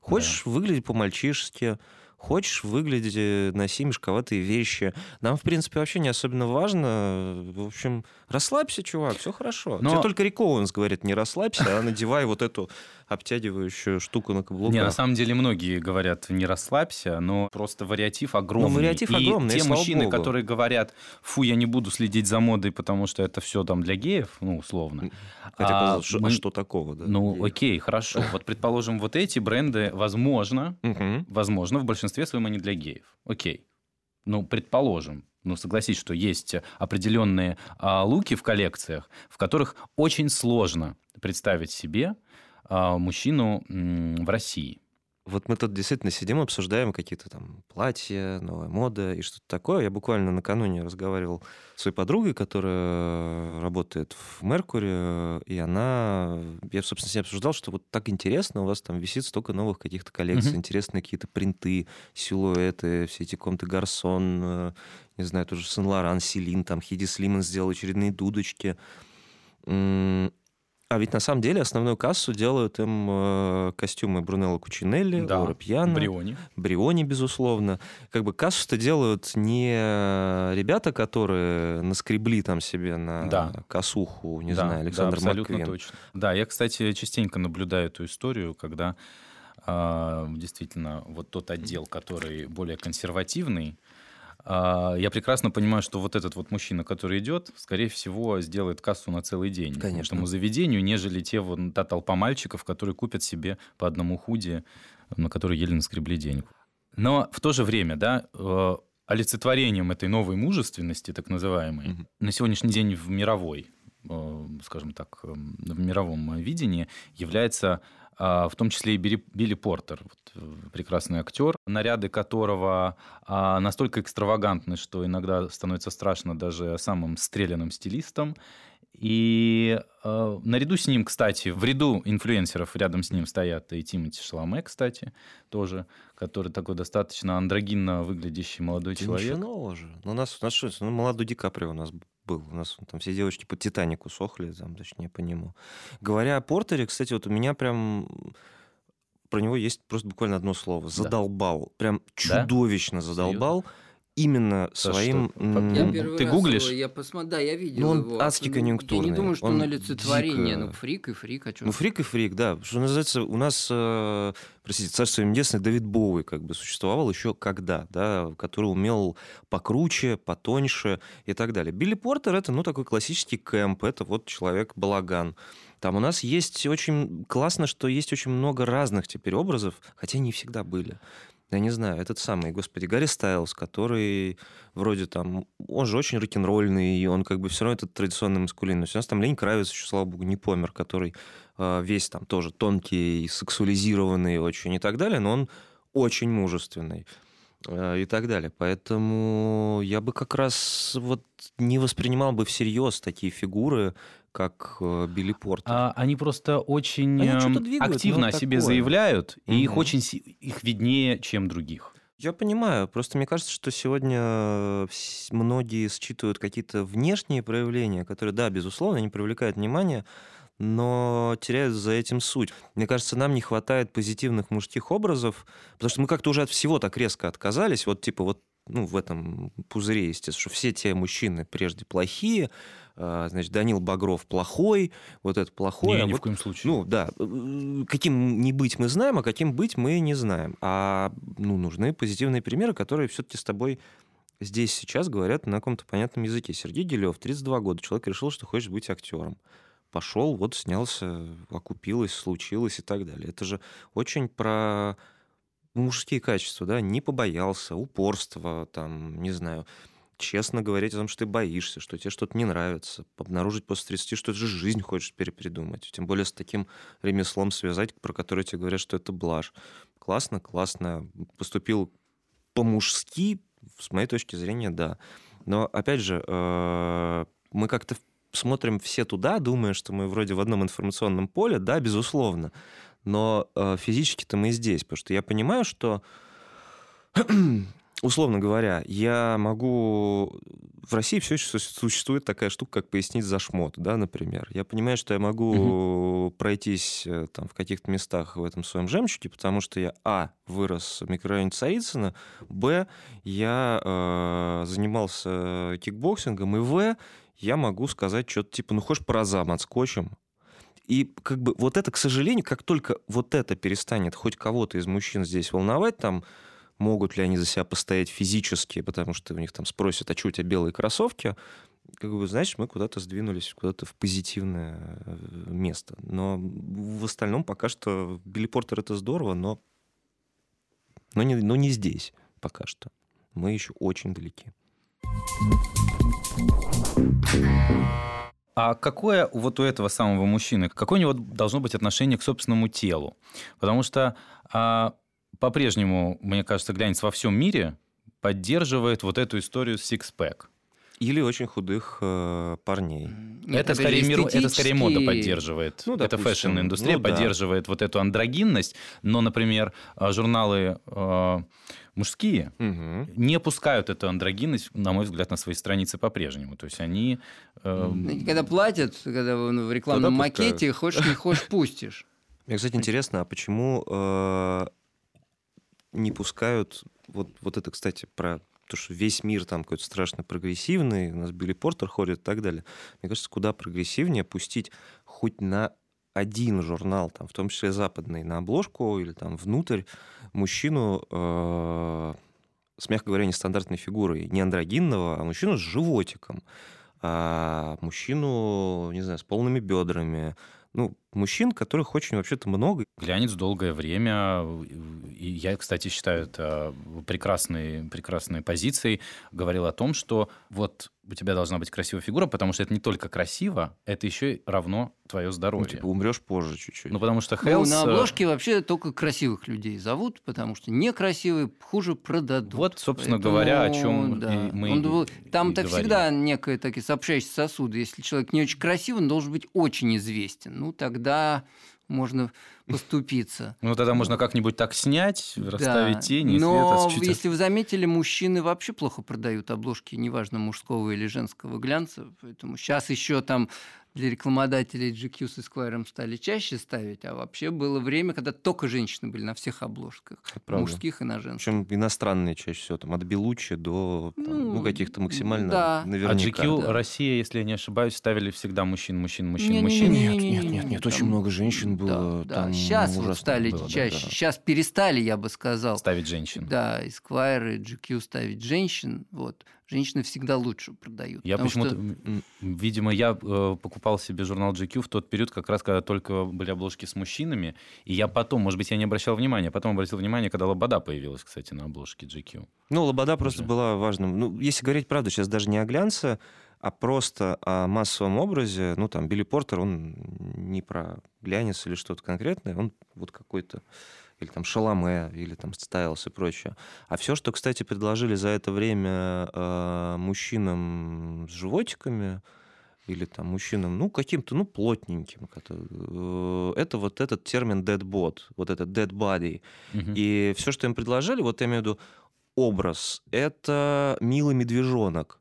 хочешь да. выглядеть по-мальчишески, хочешь выглядеть, носи мешковатые вещи. Нам, в принципе, вообще не особенно важно. В общем, расслабься, чувак, все хорошо. Но... Тебе только Рик Оуэнс говорит, не расслабься, а надевай вот эту обтягивающую штуку на каблуках. Не, на самом деле многие говорят, не расслабься, но просто вариатив огромный. Ну, вариатив огромный, и те мужчины, Богу. которые говорят, фу, я не буду следить за модой, потому что это все там для геев, ну, условно. Хотя, а, мы... а что такого? Да? Ну, окей, хорошо. Вот, предположим, вот эти бренды, возможно, возможно, в большинстве В большинстве своем они для геев. Окей. Ну, предположим, ну, согласись, что есть определенные а, луки в коллекциях, в которых очень сложно представить себе а, мужчину м- в России. Вот мы тут действительно сидим, обсуждаем какие-то там платья, новая мода и что-то такое. Я буквально накануне разговаривал с своей подругой, которая работает в Меркури, и она... Я, собственно, с ней обсуждал, что вот так интересно, у вас там висит столько новых каких-то коллекций, mm-hmm. интересные какие-то принты, силуэты, все эти Комты Гарсон, не знаю, тот же Сен-Лоран, Селин, там Хиди Слиман сделал очередные дудочки. А ведь на самом деле основную кассу делают им э, костюмы Брунелло Кучинелли, да, Лора Пьяно, Бриони. Бриони, безусловно. Как бы кассу-то делают не ребята, которые наскребли там себе на да. косуху, не да, знаю, Александр да, абсолютно Маквин. Точно. Да, я, кстати, частенько наблюдаю эту историю, когда э, действительно вот тот отдел, который более консервативный, я прекрасно понимаю, что вот этот вот мужчина, который идет, скорее всего, сделает кассу на целый день. Конечно. Этому заведению, нежели те, вот, та толпа мальчиков, которые купят себе по одному худи, на который еле наскребли денег. Но в то же время, да, олицетворением этой новой мужественности, так называемой, угу. на сегодняшний день в мировой, скажем так, в мировом видении является... в том числе и Билли Портер, прекрасный актер, наряды которого настолько экстравагантны, что иногда становится страшно даже самым стрелянным стилистам. И э, наряду с ним, кстати, в ряду инфлюенсеров рядом с ним стоят и Тимоти Шаламе, кстати, тоже, который такой достаточно андрогинно выглядящий молодой Ты человек. Тимошенова же. Ну, у нас, у нас что, ну, молодой Ди Каприо у нас был. У нас там все девочки по «Титанику» сохли, там, точнее, по нему. Говоря о Портере, кстати, вот у меня прям... Про него есть просто буквально одно слово. Задолбал. Да. Прям чудовищно да? задолбал. Серьезно? Именно да своим... Я первый Ты раз гуглишь? Его, я посмотр... Да, я видел ну, он его. Он адски конъюнктурный. Я не думаю, что он олицетворение. Дико... Ну, фрик и фрик. О чем ну, фрик и фрик, да. Что называется, у нас, э, простите, царство небесное, Дэвид Боуи как бы существовал еще когда, да, который умел покруче, потоньше и так далее. Билли Портер – это, ну, такой классический кэмп, это вот человек-балаган. Там у нас есть очень... Классно, что есть очень много разных теперь образов, хотя не всегда были. Я не знаю, этот самый, господи, Гарри Стайлс, который вроде там... Он же очень рок-н-ролльный, и он как бы все равно этот традиционный маскулинный. У нас там Лень Кравец еще, слава богу, не помер, который э, весь там тоже тонкий, сексуализированный очень и так далее, но он очень мужественный э, и так далее. Поэтому я бы как раз вот не воспринимал бы всерьез такие фигуры, как Билли Портер. А, они просто очень они двигают, активно о такое. себе заявляют, mm-hmm. и их очень их виднее, чем других. Я понимаю, просто мне кажется, что сегодня многие считывают какие-то внешние проявления, которые, да, безусловно, они привлекают внимание, но теряют за этим суть. Мне кажется, нам не хватает позитивных мужских образов, потому что мы как-то уже от всего так резко отказались, вот типа вот ну, в этом пузыре, естественно, что все те мужчины прежде плохие, значит, Данил Багров плохой, вот это плохое. Не, а ни вот, в коем случае. Ну, да, каким не быть мы знаем, а каким быть мы не знаем. А ну, нужны позитивные примеры, которые все-таки с тобой здесь сейчас говорят на каком-то понятном языке. Сергей Гелев, тридцать два года, человек решил, что хочет быть актером. Пошел, вот, снялся, окупилось, случилось и так далее. Это же очень про... мужские качества, да, не побоялся, упорство, там, не знаю, честно говорить о том, что ты боишься, что тебе что-то не нравится, обнаружить после тридцати, что ты же жизнь хочешь перепередумать, тем более с таким ремеслом связать, про которое тебе говорят, что это блажь. Классно, классно, поступил по-мужски, с моей точки зрения, да. Но, опять же, мы как-то смотрим все туда, думая, что мы вроде в одном информационном поле, да, безусловно, но э, физически-то мы здесь, потому что я понимаю, что, условно говоря, я могу... В России все еще существует такая штука, как пояснить за шмот, да, например. Я понимаю, что я могу mm-hmm. пройтись там, в каких-то местах в этом своем жемчуге, потому что я, а, вырос в микрорайоне Царицына, б, я э, занимался кикбоксингом, и в, я могу сказать что-то типа, ну, хочешь по разам отскочим? И как бы вот это, к сожалению, как только вот это перестанет хоть кого-то из мужчин здесь волновать, там, могут ли они за себя постоять физически, потому что у них там спросят, а что у тебя белые кроссовки, как бы, значит, мы куда-то сдвинулись, куда-то в позитивное место. Но в остальном пока что Билли Портер – это здорово, но, но, не, но не здесь пока что. Мы еще очень далеки. А какое вот у этого самого мужчины, какое у него должно быть отношение к собственному телу? Потому что а, по-прежнему, мне кажется, глянец во всем мире поддерживает вот эту историю с сикс-пэк. Или очень худых э, парней. Это, это, скорее миру, это скорее мода поддерживает. Ну, это фэшн-индустрия ну, поддерживает да. вот эту андрогинность. Но, например, журналы э, мужские угу. не пускают эту андрогинность, на мой взгляд, на свои страницы по-прежнему. То есть они... Э, когда платят, когда в рекламном макете, хочешь не хочешь, пустишь. Мне, кстати, интересно, а почему э, не пускают... Вот, вот это, кстати, про... Потому что весь мир там какой-то страшно прогрессивный, у нас Билли Портер ходит и так далее. Мне кажется, куда прогрессивнее пустить хоть на один журнал, там, в том числе западный, на обложку или там внутрь мужчину э, с, мягко говоря, нестандартной фигурой, не андрогинного, а мужчину с животиком, а мужчину, не знаю, с полными бедрами. Ну, мужчин, которых очень вообще-то много. Глянец долгое время, и я, кстати, считаю это прекрасной, прекрасной позицией, говорил о том, что вот у тебя должна быть красивая фигура, потому что это не только красиво, это еще и равно твое здоровье. Ну, типа умрешь позже чуть-чуть. Ну, потому что Хелс... Ну, на обложке вообще только красивых людей зовут, потому что некрасивые хуже продадут. Вот, собственно Поэтому... говоря, о чем да. мы Он, и говорим. Там так всегда некое такие сообщающие сосуды. Если человек не очень красивый, он должен быть очень известен. Ну, тогда можно поступиться. Ну, тогда можно как-нибудь так снять, расставить да. тени. Но свет, если вы заметили, мужчины вообще плохо продают обложки, неважно, мужского или женского глянца. Поэтому сейчас еще там для рекламодателей джи кью с Esquire стали чаще ставить, а вообще было время, когда только женщины были на всех обложках, мужских и на женских. Причем иностранные чаще всего, там, от Белуччи до там, ну, ну, каких-то максимально да. наверняка. А джи кью да. Россия, если я не ошибаюсь, ставили всегда мужчин, мужчин, мужчин, не, мужчин. Не, не, нет, нет, нет, нет, там, очень много женщин было. Да, там, да. Сейчас вот стали было, чаще, да, да. сейчас перестали, я бы сказал. Ставить женщин. Да, Esquire и джи кью ставить женщин, вот. Женщины всегда лучше продают. Я почему-то, что... видимо, я э, покупал себе журнал джи кью в тот период, как раз когда только были обложки с мужчинами, и я потом, может быть, я не обращал внимания, потом обратил внимание, когда Лобода появилась, кстати, на обложке джи кью. Ну, Лобода уже. Просто была важным. Ну, если говорить правду, сейчас даже не о глянце, а просто о массовом образе. Ну, там, Билли Портер, он не про глянец или что-то конкретное, он вот какой-то... или там Шаломе, или там Стайлс и прочее. А все, что, кстати, предложили за это время э, мужчинам с животиками, или там мужчинам, ну, каким-то, ну, плотненьким, э, это вот этот термин dead bod, вот этот dead body. Угу. И все, что им предложили, вот я имею в виду образ, это милый медвежонок.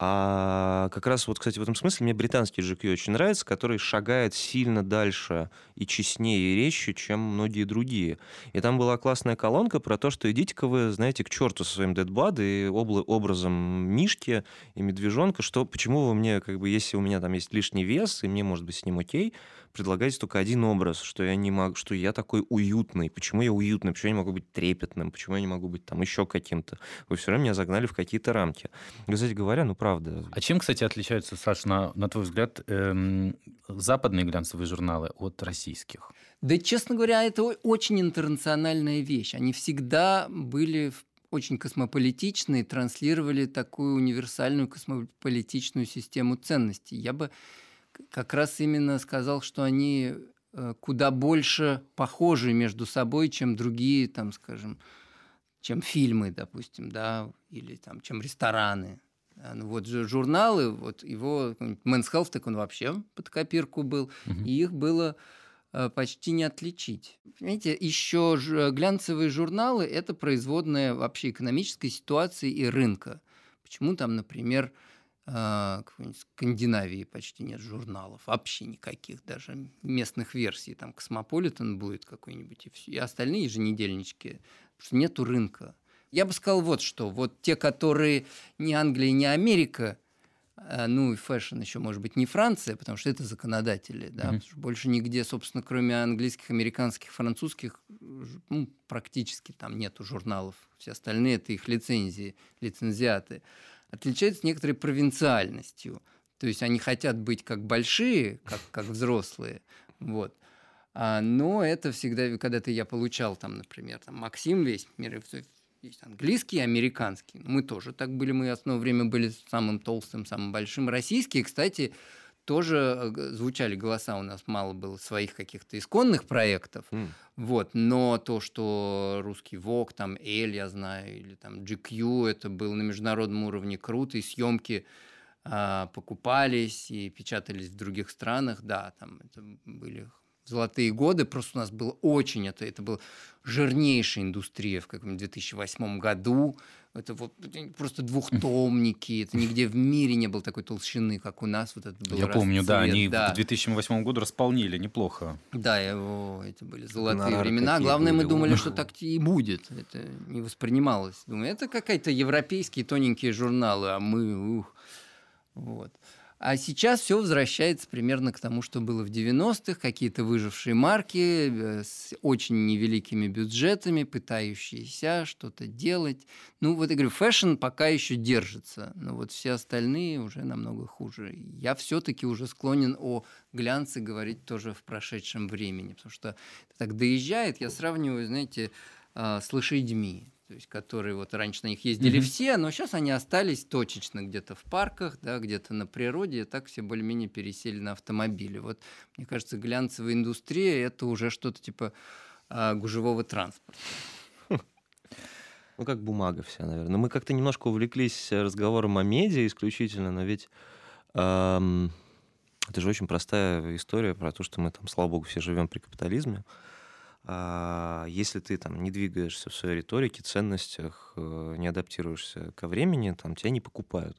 А как раз вот, кстати, в этом смысле мне британский джи кью очень нравится, который шагает сильно дальше и честнее, и резче, чем многие другие. И там была классная колонка про то, что идите-ка вы, знаете, к черту со своим дедбад и образом мишки и медвежонка, что почему вы мне, как бы, если у меня там есть лишний вес, и мне, может быть, с ним окей, предлагаете только один образ, что я не могу, что я такой уютный. Почему я уютный? Почему я не могу быть трепетным? Почему я не могу быть там еще каким-то? Вы все равно меня загнали в какие-то рамки. Кстати говоря, ну, правда. Правда. А чем, кстати, отличаются, Саш, на, на твой взгляд, эм, западные глянцевые журналы от российских? Да, честно говоря, это очень интернациональная вещь. Они всегда были очень космополитичны и транслировали такую универсальную космополитичную систему ценностей. Я бы как раз именно сказал, что они куда больше похожи между собой, чем другие, там, скажем, чем фильмы, допустим, да, или там, чем рестораны. Вот журналы, вот его Mens Health, так он вообще под копирку был, угу. и их было почти не отличить. Понимаете, еще глянцевые журналы – это производная вообще экономической ситуации и рынка. Почему там, например, какой-нибудь Скандинавии почти нет журналов, вообще никаких, даже местных версий, там Космополитен будет какой-нибудь, и, все, и остальные еженедельнички, потому что нету рынка. Я бы сказал вот что. Вот те, которые не Англия, не Америка, ну и фэшн еще, может быть, не Франция, потому что это законодатели. Да? Mm-hmm. Потому что больше нигде, собственно, кроме английских, американских, французских, ну, практически там нету журналов. Все остальные – это их лицензии, лицензиаты. Отличаются некоторой провинциальностью. То есть они хотят быть как большие, как, как взрослые, вот. А, но это всегда, когда-то я получал, там, например, там, Максим весь мир. Есть английский и американский. Мы тоже так были. Мы в основное время были самым толстым, самым большим. Российские, кстати, тоже звучали голоса, у нас мало было своих каких-то исконных проектов, mm. вот, но то, что русский Vogue, там Эль, я знаю, или там джи кью, это было на международном уровне круто, и съемки а, покупались и печатались в других странах, да, там это были золотые годы, просто у нас было очень, это, это была жирнейшая индустрия в каком-то две тысячи восьмом году, это вот просто двухтомники, это нигде в мире не было такой толщины, как у нас. Вот это был я помню, да, они да. в две тысячи восьмом году располнили неплохо. Да, его, это были золотые Нарары времена. Главное, мы думали, что так и будет. Это не воспринималось. Думаю, это какие-то европейские тоненькие журналы, а мы... Ух, вот. А сейчас все возвращается примерно к тому, что было в девяностых. Какие-то выжившие марки с очень невеликими бюджетами, пытающиеся что-то делать. Ну, вот я говорю, фэшн пока еще держится, но вот все остальные уже намного хуже. Я все-таки уже склонен о глянце говорить тоже в прошедшем времени, потому что так доезжает, я сравниваю, знаете, с лошадьми. То есть, которые вот раньше на них ездили mm-hmm. все, но сейчас они остались точечно где-то в парках, да, где-то на природе, и так все более-менее пересели на автомобили. Вот, мне кажется, глянцевая индустрия – это уже что-то типа а, гужевого транспорта. Ну, как бумага вся, наверное. Мы как-то немножко увлеклись разговором о медиа исключительно, но ведь эм, это же очень простая история про то, что мы там, слава богу, все живем при капитализме. Если ты там не двигаешься в своей риторике, ценностях, не адаптируешься ко времени, там тебя не покупают.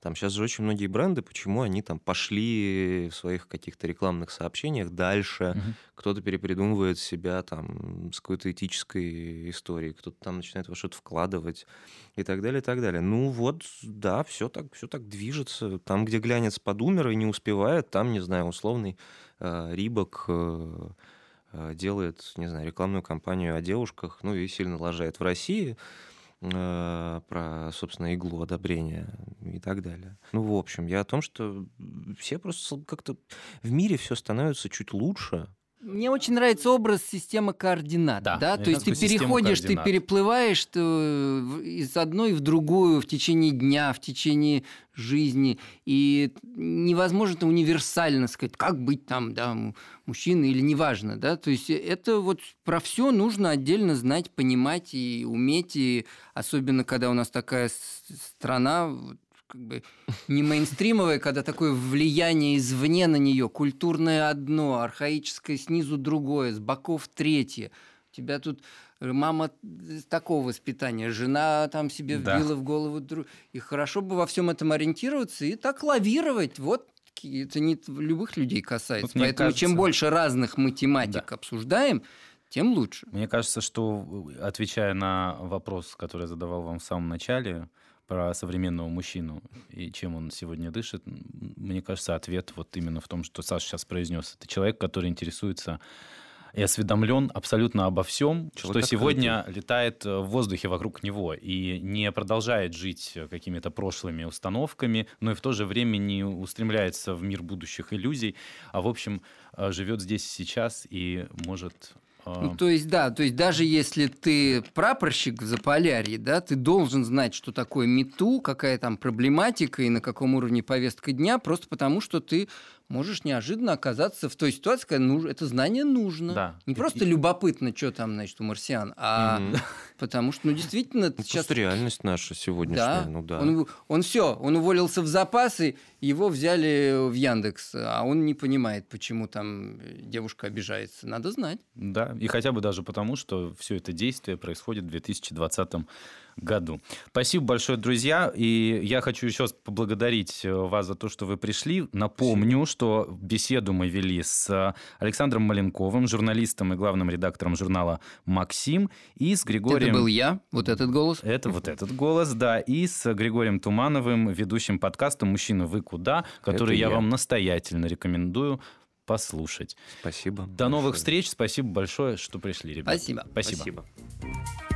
Там сейчас же очень многие бренды, почему они там пошли в своих каких-то рекламных сообщениях дальше, uh-huh. кто-то перепридумывает себя там с какой-то этической историей, кто-то там начинает во что-то вкладывать и так далее, и так далее. Ну вот, да, все так, все так движется. Там, где глянец подумер и не успевает, там, не знаю, условный э, Рибок... Э, делает, не знаю, рекламную кампанию о девушках, ну и сильно лажает в России э, про, собственно, иглу одобрения и так далее. Ну, в общем, я о том, что все просто как-то в мире все становится чуть лучше. Мне очень нравится образ системы координат. Да, да? То есть ты переходишь, координат. Ты переплываешь ты из одной в другую в течение дня, в течение жизни. И невозможно универсально сказать, как быть там, да, мужчина или неважно. Да? То есть это вот про все нужно отдельно знать, понимать и уметь. И особенно, когда у нас такая страна... как бы не мейнстримовая, когда такое влияние извне на нее, культурное одно, архаическое снизу другое, с боков третье. У тебя тут мама такого воспитания, жена там себе вбила да. в голову друг. И хорошо бы во всем этом ориентироваться и так лавировать. Вот это не любых людей касается. Вот поэтому кажется... чем больше разных мы тематик да. обсуждаем, тем лучше. Мне кажется, что, отвечая на вопрос, который я задавал вам в самом начале, про современного мужчину и чем он сегодня дышит, мне кажется, ответ вот именно в том, что Саша сейчас произнес. Это человек, который интересуется и осведомлен абсолютно обо всем, человек, что сегодня летает в воздухе вокруг него и не продолжает жить какими-то прошлыми установками, но и в то же время не устремляется в мир будущих иллюзий, а в общем живет здесь и сейчас и может... Ну, то есть, да, то есть даже если ты прапорщик в Заполярье, да, ты должен знать, что такое мету, какая там проблематика и на каком уровне повестка дня, просто потому что ты можешь неожиданно оказаться в той ситуации, когда это знание нужно. Да. Не просто и... любопытно, что там, значит, у марсиан, а mm-hmm. потому что, ну, действительно... Ну, сейчас... просто реальность наша сегодняшняя, да. ну да. Он, он все, он уволился в запас, и его взяли в Яндекс, а он не понимает, почему там девушка обижается. Надо знать. Да, и хотя бы даже потому, что все это действие происходит в две тысячи двадцатом году. Спасибо большое, друзья. И я хочу еще раз поблагодарить вас за то, что вы пришли. Напомню, что беседу мы вели с Александром Маленковым, журналистом и главным редактором журнала «Максим», и с Григорием... Это был я, вот этот голос. Это вот этот голос, да. И с Григорием Тумановым, ведущим подкаста «Мужчина, вы куда?», который я, я вам настоятельно рекомендую послушать. Спасибо. До большое. Новых встреч. Спасибо большое, что пришли, ребята. Спасибо. Спасибо. Спасибо.